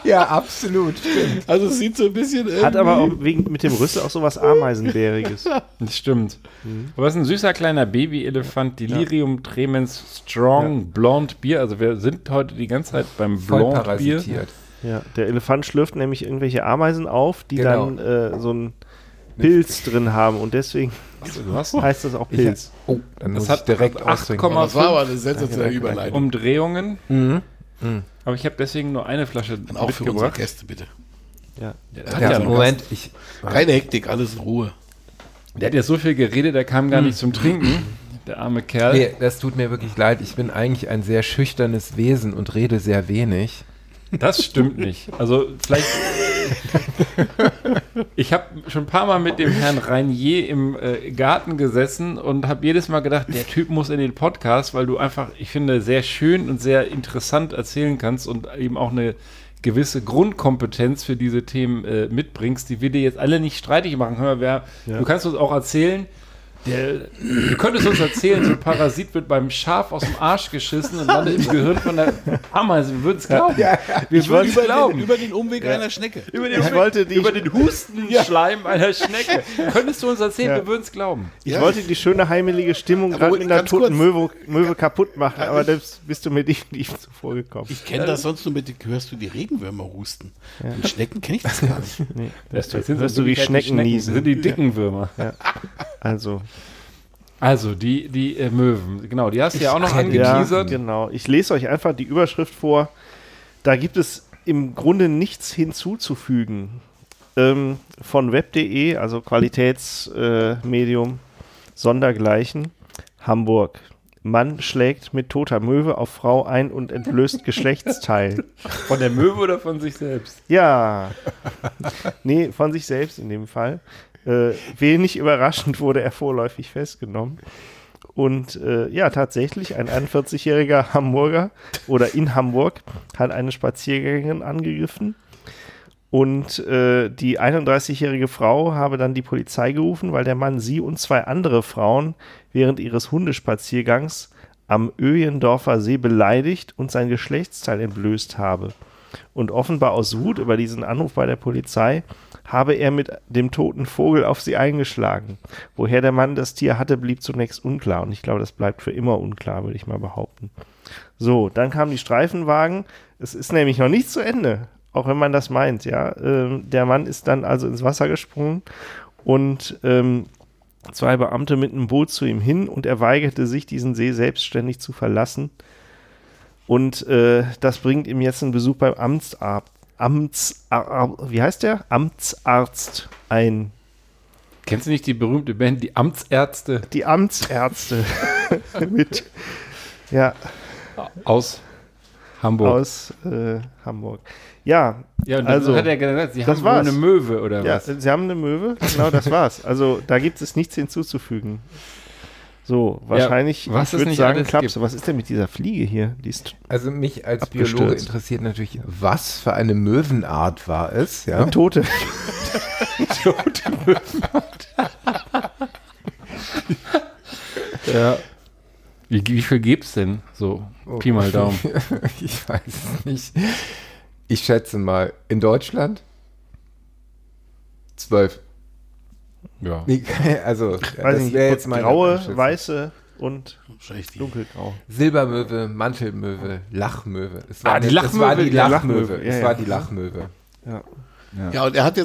ja, absolut. Stimmt. Also es sieht so ein bisschen... Hat aber auch mit dem Rüssel auch so was Ameisenbäriges. Das stimmt. Aber es ist ein süßer kleiner Babyelefant. Delirium Tremens Strong Blond Bier. Also wir sind heute die ganze Zeit beim Blond Bier. Ja, der Elefant schlürft nämlich irgendwelche Ameisen auf, die dann so einen Pilz drin haben. Und deswegen... Was heißt das auch Pilz? Dann das hat direkt 8,5 Umdrehungen. Aber ich habe deswegen nur eine Flasche dann auch für unsere Gäste, bitte. Ja, Moment. Keine Hektik, alles in Ruhe. Der hat ja so viel geredet, der kam gar nicht zum Trinken. Der arme Kerl. Nee, das tut mir wirklich leid. Ich bin eigentlich ein sehr schüchternes Wesen und rede sehr wenig. Das stimmt nicht. Also vielleicht... Ich habe schon ein paar Mal mit dem Herrn RainHerr im Garten gesessen und habe jedes Mal gedacht, der Typ muss in den Podcast, weil du einfach, ich finde, sehr schön und sehr interessant erzählen kannst und eben auch eine gewisse Grundkompetenz für diese Themen mitbringst, die wir dir jetzt alle nicht streitig machen. Hör mal, du kannst uns auch erzählen, du könntest uns erzählen, so ein Parasit wird beim Schaf aus dem Arsch geschissen und landet im Gehirn von der Ameise. Wir würden es glauben. Ja, ja. Wir würden es glauben. Über den Umweg einer Schnecke. Über den Hustenschleim einer Schnecke. Könntest du uns erzählen, wir würden es glauben. Ich wollte die schöne heimelige Stimmung gerade mit einer toten Möwe kaputt machen, aber das bist du mir nicht zuvor gekommen. Ich kenne das sonst nur hörst du die Regenwürmer husten. Ja. Mit Schnecken kenne ich das gar nicht. Nee. Hörst du die Schnecken niesen. Das sind die dicken Würmer. Ja. Also die Möwen, genau, die hast du ja auch noch angeteasert. Ja, genau, ich lese euch einfach die Überschrift vor. Da gibt es im Grunde nichts hinzuzufügen. Von web.de, also Qualitätsmedium, Sondergleichen, Hamburg. Mann schlägt mit toter Möwe auf Frau ein und entblößt Geschlechtsteil. Von der Möwe oder von sich selbst? Ja, nee, von sich selbst in dem Fall. Wenig überraschend wurde er vorläufig festgenommen. Und tatsächlich, ein 41-jähriger Hamburger oder in Hamburg hat eine Spaziergängerin angegriffen. Und die 31-jährige Frau habe dann die Polizei gerufen, weil der Mann sie und zwei andere Frauen während ihres Hundespaziergangs am Öjendorfer See beleidigt und sein Geschlechtsteil entblößt habe. Und offenbar aus Wut über diesen Anruf bei der Polizei habe er mit dem toten Vogel auf sie eingeschlagen. Woher der Mann das Tier hatte, blieb zunächst unklar. Und ich glaube, das bleibt für immer unklar, würde ich mal behaupten. So, dann kamen die Streifenwagen. Es ist nämlich noch nicht zu Ende, auch wenn man das meint, ja. Der Mann ist dann also ins Wasser gesprungen und zwei Beamte mit einem Boot zu ihm hin und er weigerte sich, diesen See selbstständig zu verlassen. Und das bringt ihm jetzt einen Besuch beim Amtsarzt ein. Kennst du nicht die berühmte Band, die Amtsärzte? Die Amtsärzte. Mit, ja. Aus Hamburg. Aus Hamburg. Ja, also hat er gesagt, sie haben eine Möwe oder was? Ja, sie haben eine Möwe, genau, das war's. Also da gibt es nichts hinzuzufügen. So, wahrscheinlich, ja, was ich würde sagen, klappt. Was ist denn mit dieser Fliege hier? Die ist also mich als abgestürzt. Biologe interessiert natürlich, was für eine Möwenart war es? Ja? Eine tote. Tote Möwenart. Ja. Wie viel gäbe es denn? So, oh. Pi mal Daumen. Ich weiß es nicht. Ich schätze mal, in Deutschland 12. Ja. Also, das wäre jetzt meine graue, weiße und dunkelgrau. Silbermöwe, Mantelmöwe, Lachmöwe. Es war die Lachmöwe. Ja. Ja, und der hat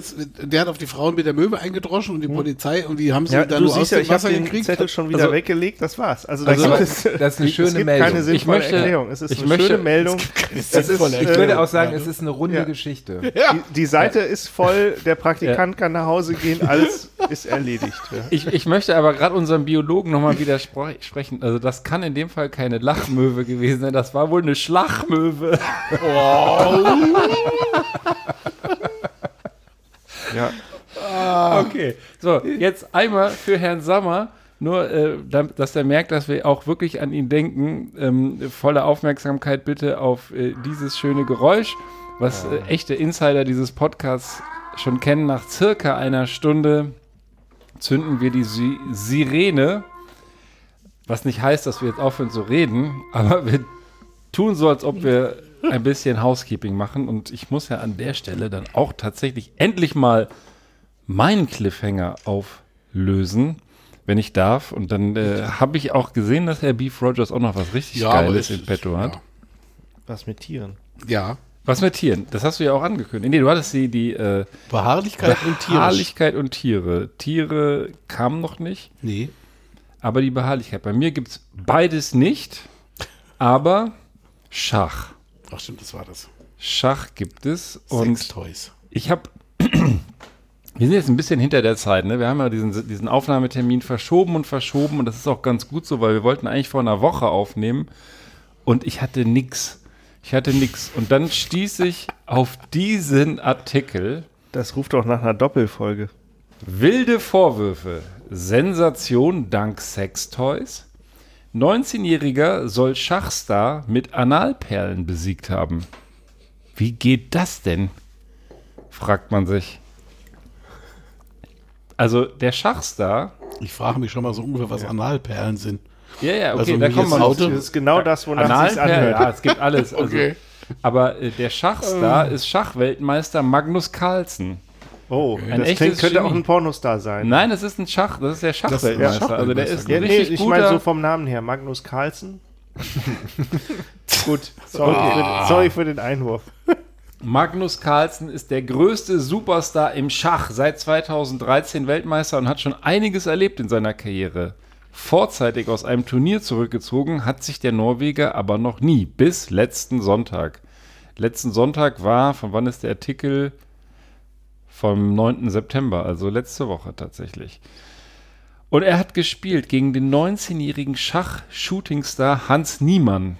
auf die Frauen mit der Möwe eingedroschen und die Polizei und die haben sie dann nur aus dem Wasser gekriegt. Ich habe den Zettel schon wieder weggelegt, das war's. Also das ist eine schöne Meldung. Ich möchte Erklärung. Es ist eine schöne Meldung. Ich würde auch sagen, es ist eine runde Geschichte. Ja. Die Seite ist voll, der Praktikant kann nach Hause gehen, alles ist erledigt. Ja. Ich möchte aber gerade unserem Biologen nochmal widersprechen. Also das kann in dem Fall keine Lachmöwe gewesen sein, das war wohl eine Schlachmöwe. Wow. Ja. Ah. Okay, so, jetzt einmal für Herrn Sommer, nur, dass er merkt, dass wir auch wirklich an ihn denken. Volle Aufmerksamkeit bitte auf dieses schöne Geräusch, was echte Insider dieses Podcasts schon kennen. Nach circa einer Stunde zünden wir die Sirene, was nicht heißt, dass wir jetzt aufhören zu reden, aber wir tun so, als ob wir ein bisschen Housekeeping machen und ich muss ja an der Stelle dann auch tatsächlich endlich mal meinen Cliffhanger auflösen, wenn ich darf. Und dann habe ich auch gesehen, dass Herr Beef Rogers auch noch was richtig Geiles in petto hat. Ja. Was mit Tieren. Ja. Was mit Tieren, das hast du ja auch angekündigt. Nee, du hattest die Beharrlichkeit und Tiere. Tiere kamen noch nicht. Nee. Aber die Beharrlichkeit. Bei mir gibt es beides nicht, aber Schach. Ach stimmt, das war das. Schach gibt es. Sextoys. Wir sind jetzt ein bisschen hinter der Zeit, ne? Wir haben ja diesen Aufnahmetermin verschoben und das ist auch ganz gut so, weil wir wollten eigentlich vor einer Woche aufnehmen und ich hatte nix. Und dann stieß ich auf diesen Artikel Das ruft doch nach einer Doppelfolge. Wilde Vorwürfe. Sensation dank Sextoys. 19-Jähriger soll Schachstar mit Analperlen besiegt haben. Wie geht das denn? Fragt man sich. Also der Schachstar... Ich frage mich schon mal so ungefähr, was Analperlen sind. Ja, ja, okay, also, da kommt man raus. Das ist genau das, wonach sich's anhört. Ja, es gibt alles. Also, okay. Aber der Schachstar ist Schachweltmeister Magnus Carlsen. Oh, könnte auch ein Pornostar sein. Nein, das ist ein Schach, das ist der Schachweltmeister. Schach, also der ist richtig guter. Ich meine so vom Namen her, Magnus Carlsen. Gut, sorry für den Einwurf. Magnus Carlsen ist der größte Superstar im Schach, seit 2013 Weltmeister und hat schon einiges erlebt in seiner Karriere. Vorzeitig aus einem Turnier zurückgezogen hat sich der Norweger aber noch nie, bis letzten Sonntag. Letzten Sonntag war, von wann ist der Artikel? Vom 9. September, also letzte Woche tatsächlich. Und er hat gespielt gegen den 19-jährigen Schach-Shootingstar Hans Niemann.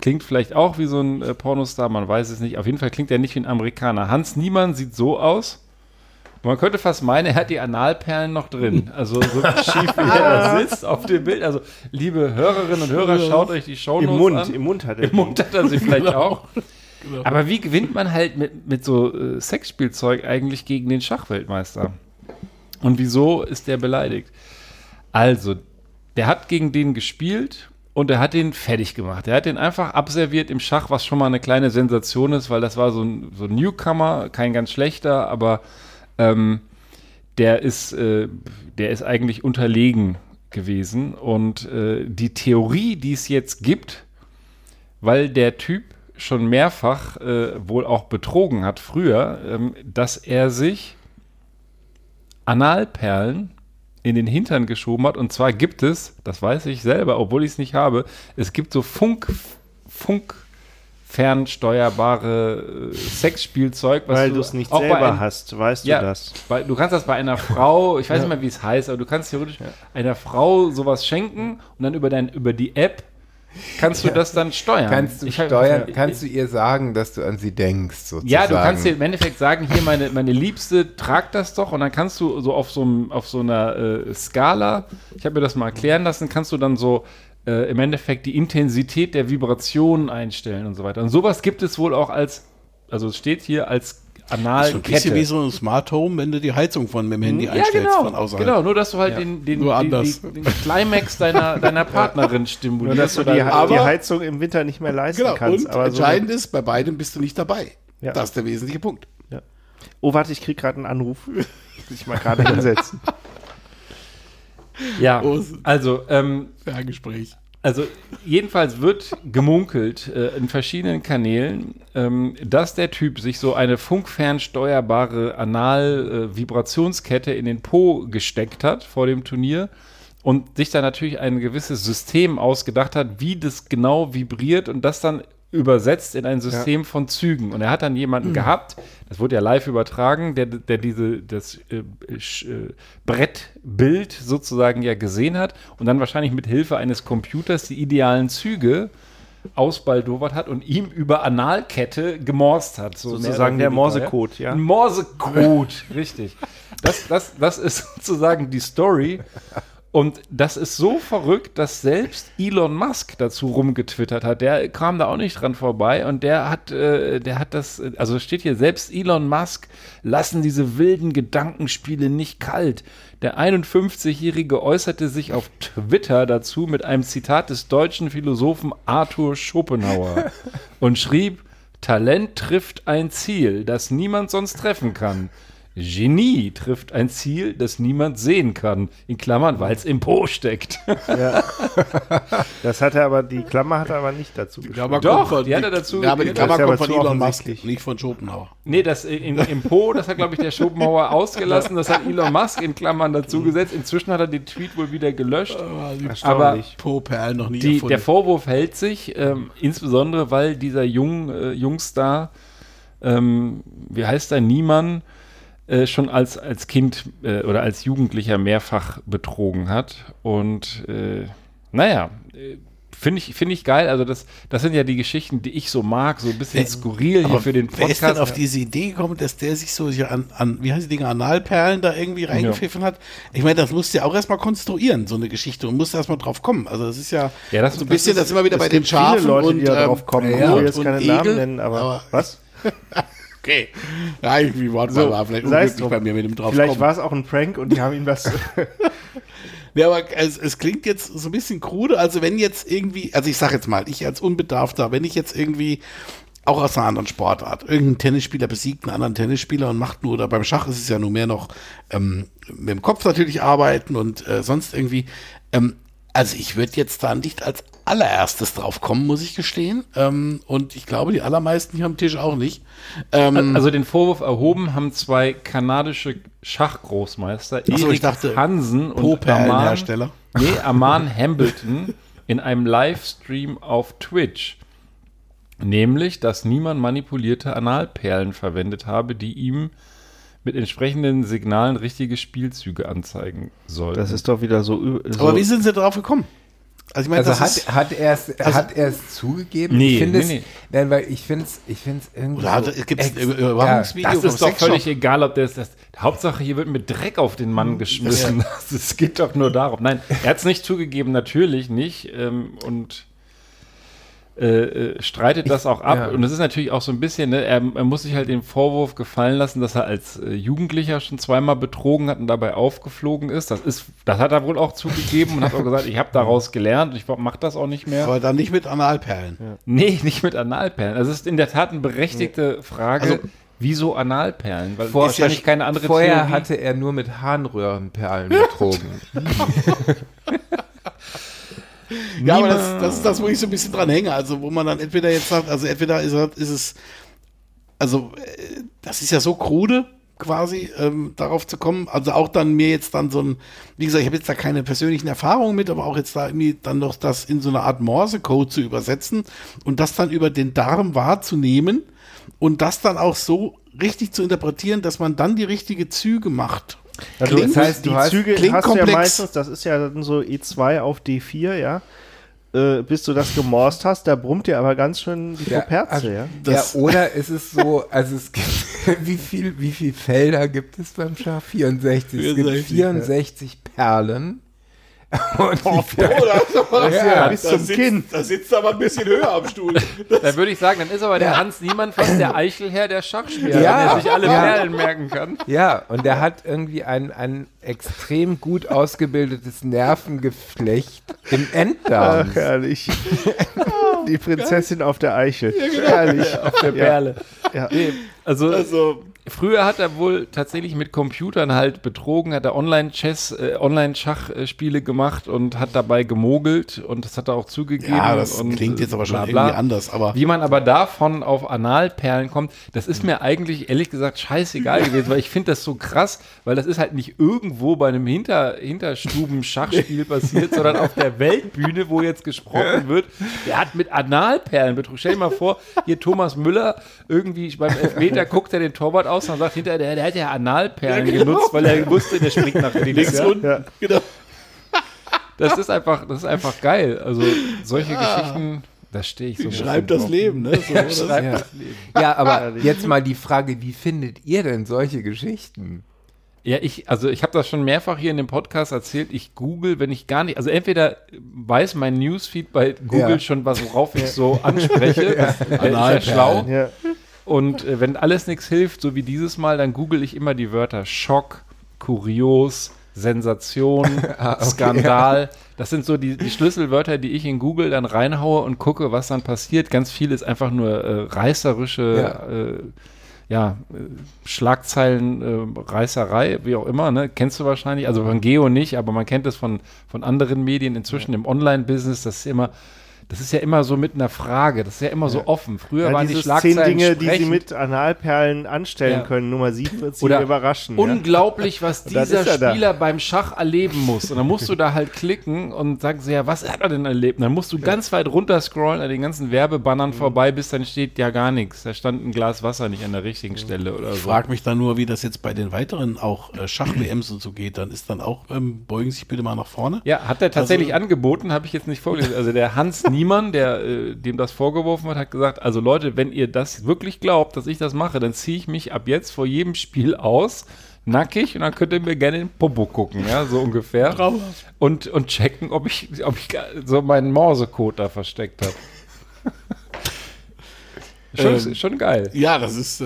Klingt vielleicht auch wie so ein Pornostar, man weiß es nicht. Auf jeden Fall klingt er nicht wie ein Amerikaner. Hans Niemann sieht so aus. Man könnte fast meinen, er hat die Analperlen noch drin. Also so schief, wie er sitzt auf dem Bild. Also liebe Hörerinnen und Hörer, schaut euch die Shownotes an. Im Mund hat er sie vielleicht auch. Genau. Aber wie gewinnt man halt mit so Sexspielzeug eigentlich gegen den Schachweltmeister? Und wieso ist der beleidigt? Also, der hat gegen den gespielt... Und er hat den fertig gemacht. Er hat den einfach abserviert im Schach, was schon mal eine kleine Sensation ist, weil das war so ein Newcomer, kein ganz schlechter, aber der ist eigentlich unterlegen gewesen. Und die Theorie, die es jetzt gibt, weil der Typ schon mehrfach wohl auch betrogen hat früher, dass er sich Analperlen in den Hintern geschoben hat. Und zwar gibt es, das weiß ich selber, obwohl ich es nicht habe, es gibt so funkfernsteuerbare Sexspielzeug. Weil du es nicht selber hast, weißt du das? Du kannst das bei einer Frau, ich weiß nicht mal, wie es heißt, aber du kannst theoretisch einer Frau sowas schenken und dann über die App kannst du das dann steuern. Kannst du ihr sagen, dass du an sie denkst, sozusagen? Ja, du kannst ihr im Endeffekt sagen, hier meine Liebste, trag das doch. Und dann kannst du so auf so einer Skala, ich habe mir das mal erklären lassen, kannst du dann so im Endeffekt die Intensität der Vibrationen einstellen und so weiter. Und sowas gibt es wohl auch es steht hier als Analkette. So ein bisschen wie so ein Smart Home, wenn du die Heizung mit dem Handy einstellst von außerhalb. Genau, nur dass du halt den Climax deiner Partnerin stimulierst. Nur, dass du die Heizung im Winter nicht mehr leisten kannst. Und aber entscheidend ist, bei beidem bist du nicht dabei. Ja. Das ist der wesentliche Punkt. Ja. Oh, warte, ich krieg gerade einen Anruf. Ich muss mich mal gerade hinsetzen. Ja, also Ferngespräch. Also jedenfalls wird gemunkelt in verschiedenen Kanälen, dass der Typ sich so eine funkfernsteuerbare Anal-Vibrationskette in den Po gesteckt hat vor dem Turnier und sich da natürlich ein gewisses System ausgedacht hat, wie das genau vibriert und das dann übersetzt in ein System von Zügen. Und er hat dann jemanden gehabt, das wurde ja live übertragen, der das Brettbild sozusagen gesehen hat und dann wahrscheinlich mit Hilfe eines Computers die idealen Züge ausbaldowert hat und ihm über Analkette gemorst hat. Sozusagen der Morsecode, ja. Ein Morsecode, richtig. Das ist sozusagen die Story. Und das ist so verrückt, dass selbst Elon Musk dazu rumgetwittert hat. Der kam da auch nicht dran vorbei und der hat das, also steht hier, selbst Elon Musk lassen diese wilden Gedankenspiele nicht kalt. Der 51-Jährige äußerte sich auf Twitter dazu mit einem Zitat des deutschen Philosophen Arthur Schopenhauer und schrieb: Talent trifft ein Ziel, das niemand sonst treffen kann. Genie trifft ein Ziel, das niemand sehen kann. In Klammern, weil es im Po steckt. Ja. Das hat er aber, die Klammer hat er aber nicht dazu geschrieben. Doch, die hat er dazu geschrieben. Ja, aber die Klammer kommt von Elon Musk, nicht von Schopenhauer. Nee, das im Po, das hat, glaube ich, der Schopenhauer ausgelassen. Das hat Elon Musk in Klammern dazu gesetzt. Inzwischen hat er den Tweet wohl wieder gelöscht. Aber Po-Perl noch nie erfunden. Der Vorwurf hält sich, insbesondere, weil dieser Jungstar, wie heißt er, Niemann, schon als Kind oder als Jugendlicher mehrfach betrogen hat. Und naja, Finde ich geil. Also das sind ja die Geschichten, die ich so mag, so ein bisschen skurril hier für den Podcast. Wer ist denn auf diese Idee gekommen, dass der sich so an wie heißt die Dinger, Analperlen da irgendwie reingepfiffen hat? Ich meine, das musst du ja auch erstmal konstruieren, so eine Geschichte, und musst erstmal drauf kommen. Also das ist ja so ein bisschen, das immer wieder bei den Schafen. Viele Leute, und, die da drauf kommen, ich will jetzt keine Namen nennen, aber was? Okay. Ja, irgendwie Wortwahl war vielleicht unglücklich bei mir mit dem draufkommen. Vielleicht war es auch ein Prank und die haben ihm was... Ja, aber es klingt jetzt so ein bisschen krude, also wenn jetzt irgendwie, also ich sag jetzt mal, ich als Unbedarfter, wenn ich jetzt irgendwie auch aus einer anderen Sportart, irgendein Tennisspieler besiegt einen anderen Tennisspieler und macht nur, oder beim Schach ist es ja nur mehr noch mit dem Kopf natürlich arbeiten und sonst irgendwie, also ich würde jetzt da nicht als allererstes drauf kommen, muss ich gestehen. Und ich glaube, die allermeisten hier am Tisch auch nicht. Also den Vorwurf erhoben haben zwei kanadische Schachgroßmeister, Erik Hansen und Aman Hambleton, in einem Livestream auf Twitch. Nämlich, dass Niemann manipulierte Analperlen verwendet habe, die ihm mit entsprechenden Signalen richtige Spielzüge anzeigen sollten. Das ist doch wieder so. Aber wie sind sie drauf gekommen? Also, ich meine, also hat er es zugegeben? Nee, Nein, weil ich finde es irgendwie. Oder gibt es ein Überwachungsvideo? Das ist doch völlig egal, ob das. Hauptsache, hier wird mit Dreck auf den Mann geschmissen. Es geht doch nur darum. Nein, er hat es nicht zugegeben, natürlich nicht. Und streitet das auch ab. Ja. Und es ist natürlich auch so ein bisschen, ne, er muss sich halt den Vorwurf gefallen lassen, dass er als Jugendlicher schon zweimal betrogen hat und dabei aufgeflogen ist. Das hat er wohl auch zugegeben und hat auch gesagt, ich habe daraus gelernt und ich mache das auch nicht mehr. Aber dann nicht mit Analperlen. Ja. Nee, nicht mit Analperlen. Also es ist in der Tat eine berechtigte Frage, wieso Analperlen? Weil wahrscheinlich keine andere vorher Theorie. Hatte er nur mit Harnröhrenperlen betrogen. Ja, aber das ist das, wo ich so ein bisschen dran hänge, also wo man dann entweder jetzt sagt, also entweder ist es, also das ist ja so krude quasi, darauf zu kommen, also auch dann mir jetzt dann so ein, wie gesagt, ich habe jetzt da keine persönlichen Erfahrungen mit, aber auch jetzt da irgendwie dann noch das in so eine Art Morse-Code zu übersetzen und das dann über den Darm wahrzunehmen und das dann auch so richtig zu interpretieren, dass man dann die richtigen Züge macht. Also das heißt, die Züge hast du ja meistens, das ist ja dann so E2 auf D4, ja, bis du das gemorst hast, da brummt dir aber ganz schön die Properze, ja. Ja, oder ist es so, also es gibt, wie viel Felder gibt es beim Schaf? 64. Es gibt 64 Perlen. Bis zum Kinn. Da sitzt aber ein bisschen höher am Stuhl. Da würde ich sagen, dann ist aber der Hans Niemann fast der Eichelhäher der Schachspieler, der sich alle Perlen merken kann. Ja, und der hat irgendwie ein extrem gut ausgebildetes Nervengeflecht im Enddarm. Ach, herrlich. Die Prinzessin auf der Eichel. Ja, genau. Herrlich. Auf der Perle. Ja. Ja. Also früher hat er wohl tatsächlich mit Computern halt betrogen, hat er Online-Schachspiele gemacht und hat dabei gemogelt und das hat er auch zugegeben. Ja, das und klingt jetzt aber schon irgendwie anders. Aber wie man aber davon auf Analperlen kommt, das ist mir eigentlich ehrlich gesagt scheißegal gewesen, weil ich finde das so krass, weil das ist halt nicht irgendwo bei einem Hinterstuben-Schachspiel passiert, sondern auf der Weltbühne, wo jetzt gesprochen wird, der hat mit Analperlen betrogen. Stell dir mal vor, hier Thomas Müller, irgendwie beim Elfmeter guckt er den Torwart aus und sagt hinterher, der hat ja Analperlen genutzt, weil er wusste, der springt nach links unten. Ja. Genau. Das ist einfach geil. Also solche Geschichten, da stehe ich so. Schreibt das Leben, ne? So, ja, das Leben. Ja, aber jetzt mal die Frage, wie findet ihr denn solche Geschichten? Ja, ich habe das schon mehrfach hier in dem Podcast erzählt, ich google, wenn ich gar nicht, also entweder weiß mein Newsfeed bei Google schon, worauf ich so anspreche, ist ja schlau. Ja. Und wenn alles nichts hilft, so wie dieses Mal, dann google ich immer die Wörter Schock, Kurios, Sensation, Skandal. Das sind so die Schlüsselwörter, die ich in Google dann reinhaue und gucke, was dann passiert. Ganz viel ist einfach nur reißerische Schlagzeilen, Reißerei, wie auch immer, ne? Kennst du wahrscheinlich, also von Geo nicht, aber man kennt das von anderen Medien inzwischen im Online-Business, das ist ja immer so mit einer Frage, das ist ja immer so offen. Früher waren die Schlagzeilen 10 Dinge, sprechend, die sie mit Analperlen anstellen können. Nummer 7 wird sie überraschen. Unglaublich, was dieser Spieler beim Schach erleben muss. Und dann musst du da halt klicken und sagen sie, ja, was hat er denn erlebt? Und dann musst du ganz weit runter scrollen an den ganzen Werbebannern vorbei, bis dann steht ja gar nichts. Da stand ein Glas Wasser nicht an der richtigen Stelle oder so. Ich frage mich dann nur, wie das jetzt bei den weiteren auch Schach-WMs und so geht. Dann ist dann auch, beugen Sie sich bitte mal nach vorne. Ja, hat er tatsächlich angeboten, habe ich jetzt nicht vorgelesen. Also der Hans Niemann, der dem das vorgeworfen hat, hat gesagt, also Leute, wenn ihr das wirklich glaubt, dass ich das mache, dann ziehe ich mich ab jetzt vor jedem Spiel aus, nackig, und dann könnt ihr mir gerne in den Popo gucken, ja, so ungefähr. Und checken, ob ich so meinen Morsecode da versteckt habe. Schon geil. Ja, das ist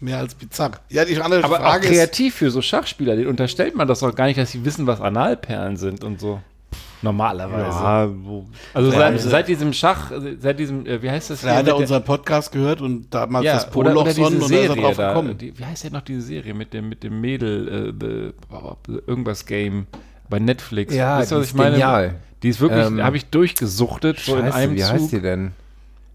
mehr als bizarr. Ja, die andere Frage auch kreativ ist, für so Schachspieler, den unterstellt man das doch gar nicht, dass sie wissen, was Analperlen sind und so. Normalerweise. Ja, also seit diesem Schach, wie heißt das? Da hat er unseren Podcast gehört und damals das Prollo-Son und da ist er drauf gekommen. Wie heißt denn noch diese Serie mit dem Mädel, irgendwas Game bei Netflix? Ja, weißt du, was ich meine? Genial. Die ist wirklich, habe ich durchgesuchtet. Scheiße, so in einem wie Zug. Heißt die denn?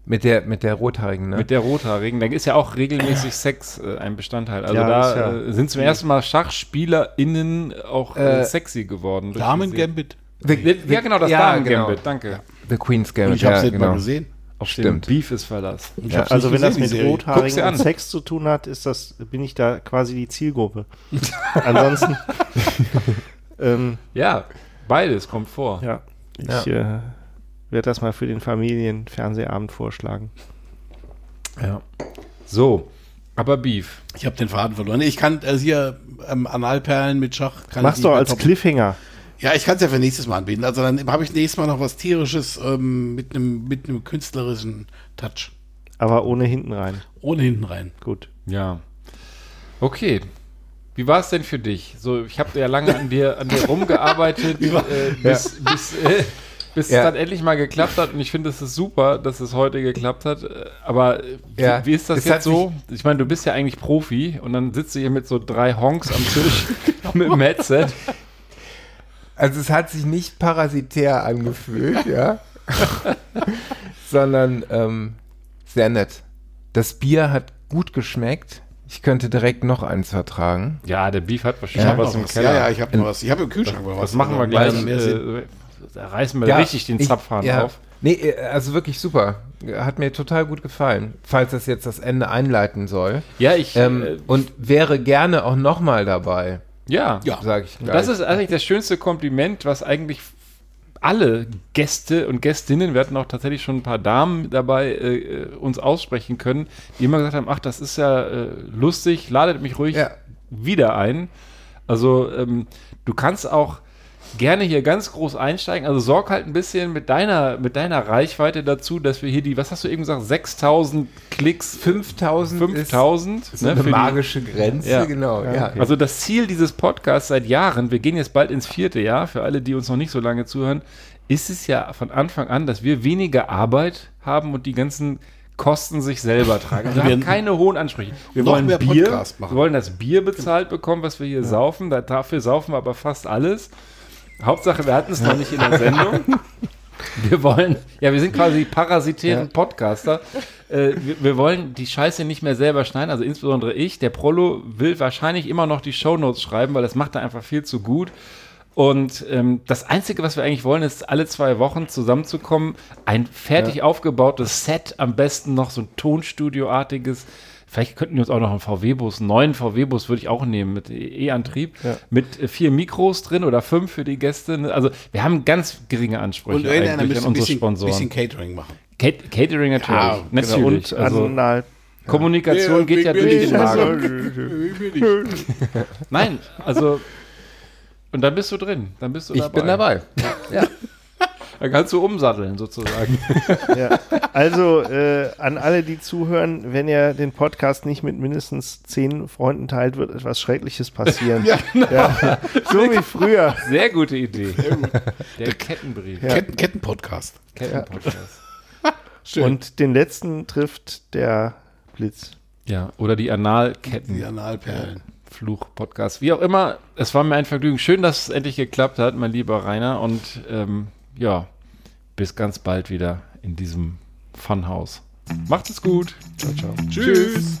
Mit der Rothaarigen, ne? Mit der Rothaarigen. Da ist ja auch regelmäßig Sex ein Bestandteil. Also ja, sind zum ersten Mal SchachspielerInnen auch sexy geworden. Damen Gambit. Ja, genau, das Damen Gambit, danke. Ja. The Queen's Gambit, und ich habe es mal gesehen. Auf stimmt. Beef ist Verlass. Ja, also wenn das mit Rothaarigen und Sex zu tun hat, bin ich da quasi die Zielgruppe. Ansonsten ja, beides kommt vor. Ja, ich werde das mal für den Familienfernsehabend vorschlagen. Ja. So, aber Beef. Ich habe den Faden verloren. Ich kann hier Analperlen mit Schach. Mach's doch als Cliffhanger. Ja, ich kann es ja für nächstes Mal anbieten. Also dann habe ich nächstes Mal noch was Tierisches mit einem künstlerischen Touch. Aber ohne hinten rein. Ohne hinten rein. Gut. Ja. Okay. Wie war es denn für dich? So, ich habe ja lange an dir rumgearbeitet, bis es dann endlich mal geklappt hat. Und ich finde, es ist super, dass es heute geklappt hat. Aber wie ist das jetzt so? Ich meine, du bist ja eigentlich Profi und dann sitzt du hier mit so 3 Honks am Tisch mit dem Headset. Also es hat sich nicht parasitär angefühlt, ja, sondern sehr nett. Das Bier hat gut geschmeckt. Ich könnte direkt noch eins vertragen. Ja, der Beef hat wahrscheinlich was im Keller. Ja, ich habe noch was. Ich habe im Kühlschrank was. Das machen wir gleich. Da reißen wir richtig den Zapfhahn auf. Nee, also wirklich super. Hat mir total gut gefallen, falls das jetzt das Ende einleiten soll. Ja, ich... und wäre gerne auch nochmal dabei. Ja, sag ich. Das ist eigentlich das schönste Kompliment, was eigentlich alle Gäste und Gästinnen, wir hatten auch tatsächlich schon ein paar Damen dabei, uns aussprechen können, die immer gesagt haben, ach, das ist ja lustig, ladet mich ruhig wieder ein. Also du kannst auch gerne hier ganz groß einsteigen, also sorg halt ein bisschen mit deiner Reichweite dazu, dass wir hier die, was hast du eben gesagt, 6.000 Klicks, 5.000 ist ne, eine magische Grenze, genau. Ja. Okay. Also das Ziel dieses Podcasts seit Jahren, wir gehen jetzt bald ins 4. Jahr, für alle, die uns noch nicht so lange zuhören, ist es ja von Anfang an, dass wir weniger Arbeit haben und die ganzen Kosten sich selber tragen. Also wir haben keine hohen Ansprüche. Wir wollen mehr Bier, Podcast machen. Wir wollen das Bier bezahlt bekommen, was wir hier saufen, dafür saufen wir aber fast alles. Hauptsache, wir hatten es noch nicht in der Sendung. Wir sind quasi parasitären Podcaster. Wir wollen die Scheiße nicht mehr selber schneiden, also insbesondere ich. Der Prollo will wahrscheinlich immer noch die Shownotes schreiben, weil das macht er einfach viel zu gut. Und das Einzige, was wir eigentlich wollen, ist, alle 2 Wochen zusammenzukommen, ein fertig aufgebautes Set, am besten noch so ein Tonstudio-artiges. Vielleicht könnten wir uns auch noch einen VW-Bus, einen neuen VW-Bus würde ich auch nehmen, mit E-Antrieb, mit 4 Mikros drin oder 5 für die Gäste. Also wir haben ganz geringe Ansprüche und eigentlich an unsere Sponsoren. Und ein bisschen Catering machen. Catering natürlich. Genau. Und also Kommunikation geht ja durch den Magen. Nein, also und dann bist du drin, dann bist du dabei. Ich bin dabei. Ja. Da kannst du umsatteln, sozusagen. Ja. Also, an alle, die zuhören, wenn ihr den Podcast nicht mit mindestens 10 Freunden teilt, wird etwas Schreckliches passieren. Ja, genau. So wie früher. Sehr gute Idee. Sehr gut. Der Kettenbrief. Ja. Kettenpodcast. Kettenpodcast. Ja. Schön. Und den letzten trifft der Blitz. Ja, oder die Analketten. Die Analperlen. Fluch-Podcast. Wie auch immer, es war mir ein Vergnügen. Schön, dass es endlich geklappt hat, mein lieber Rainer. Und, ja, bis ganz bald wieder in diesem Funhaus. Macht's gut. Ciao, ciao. Tschüss.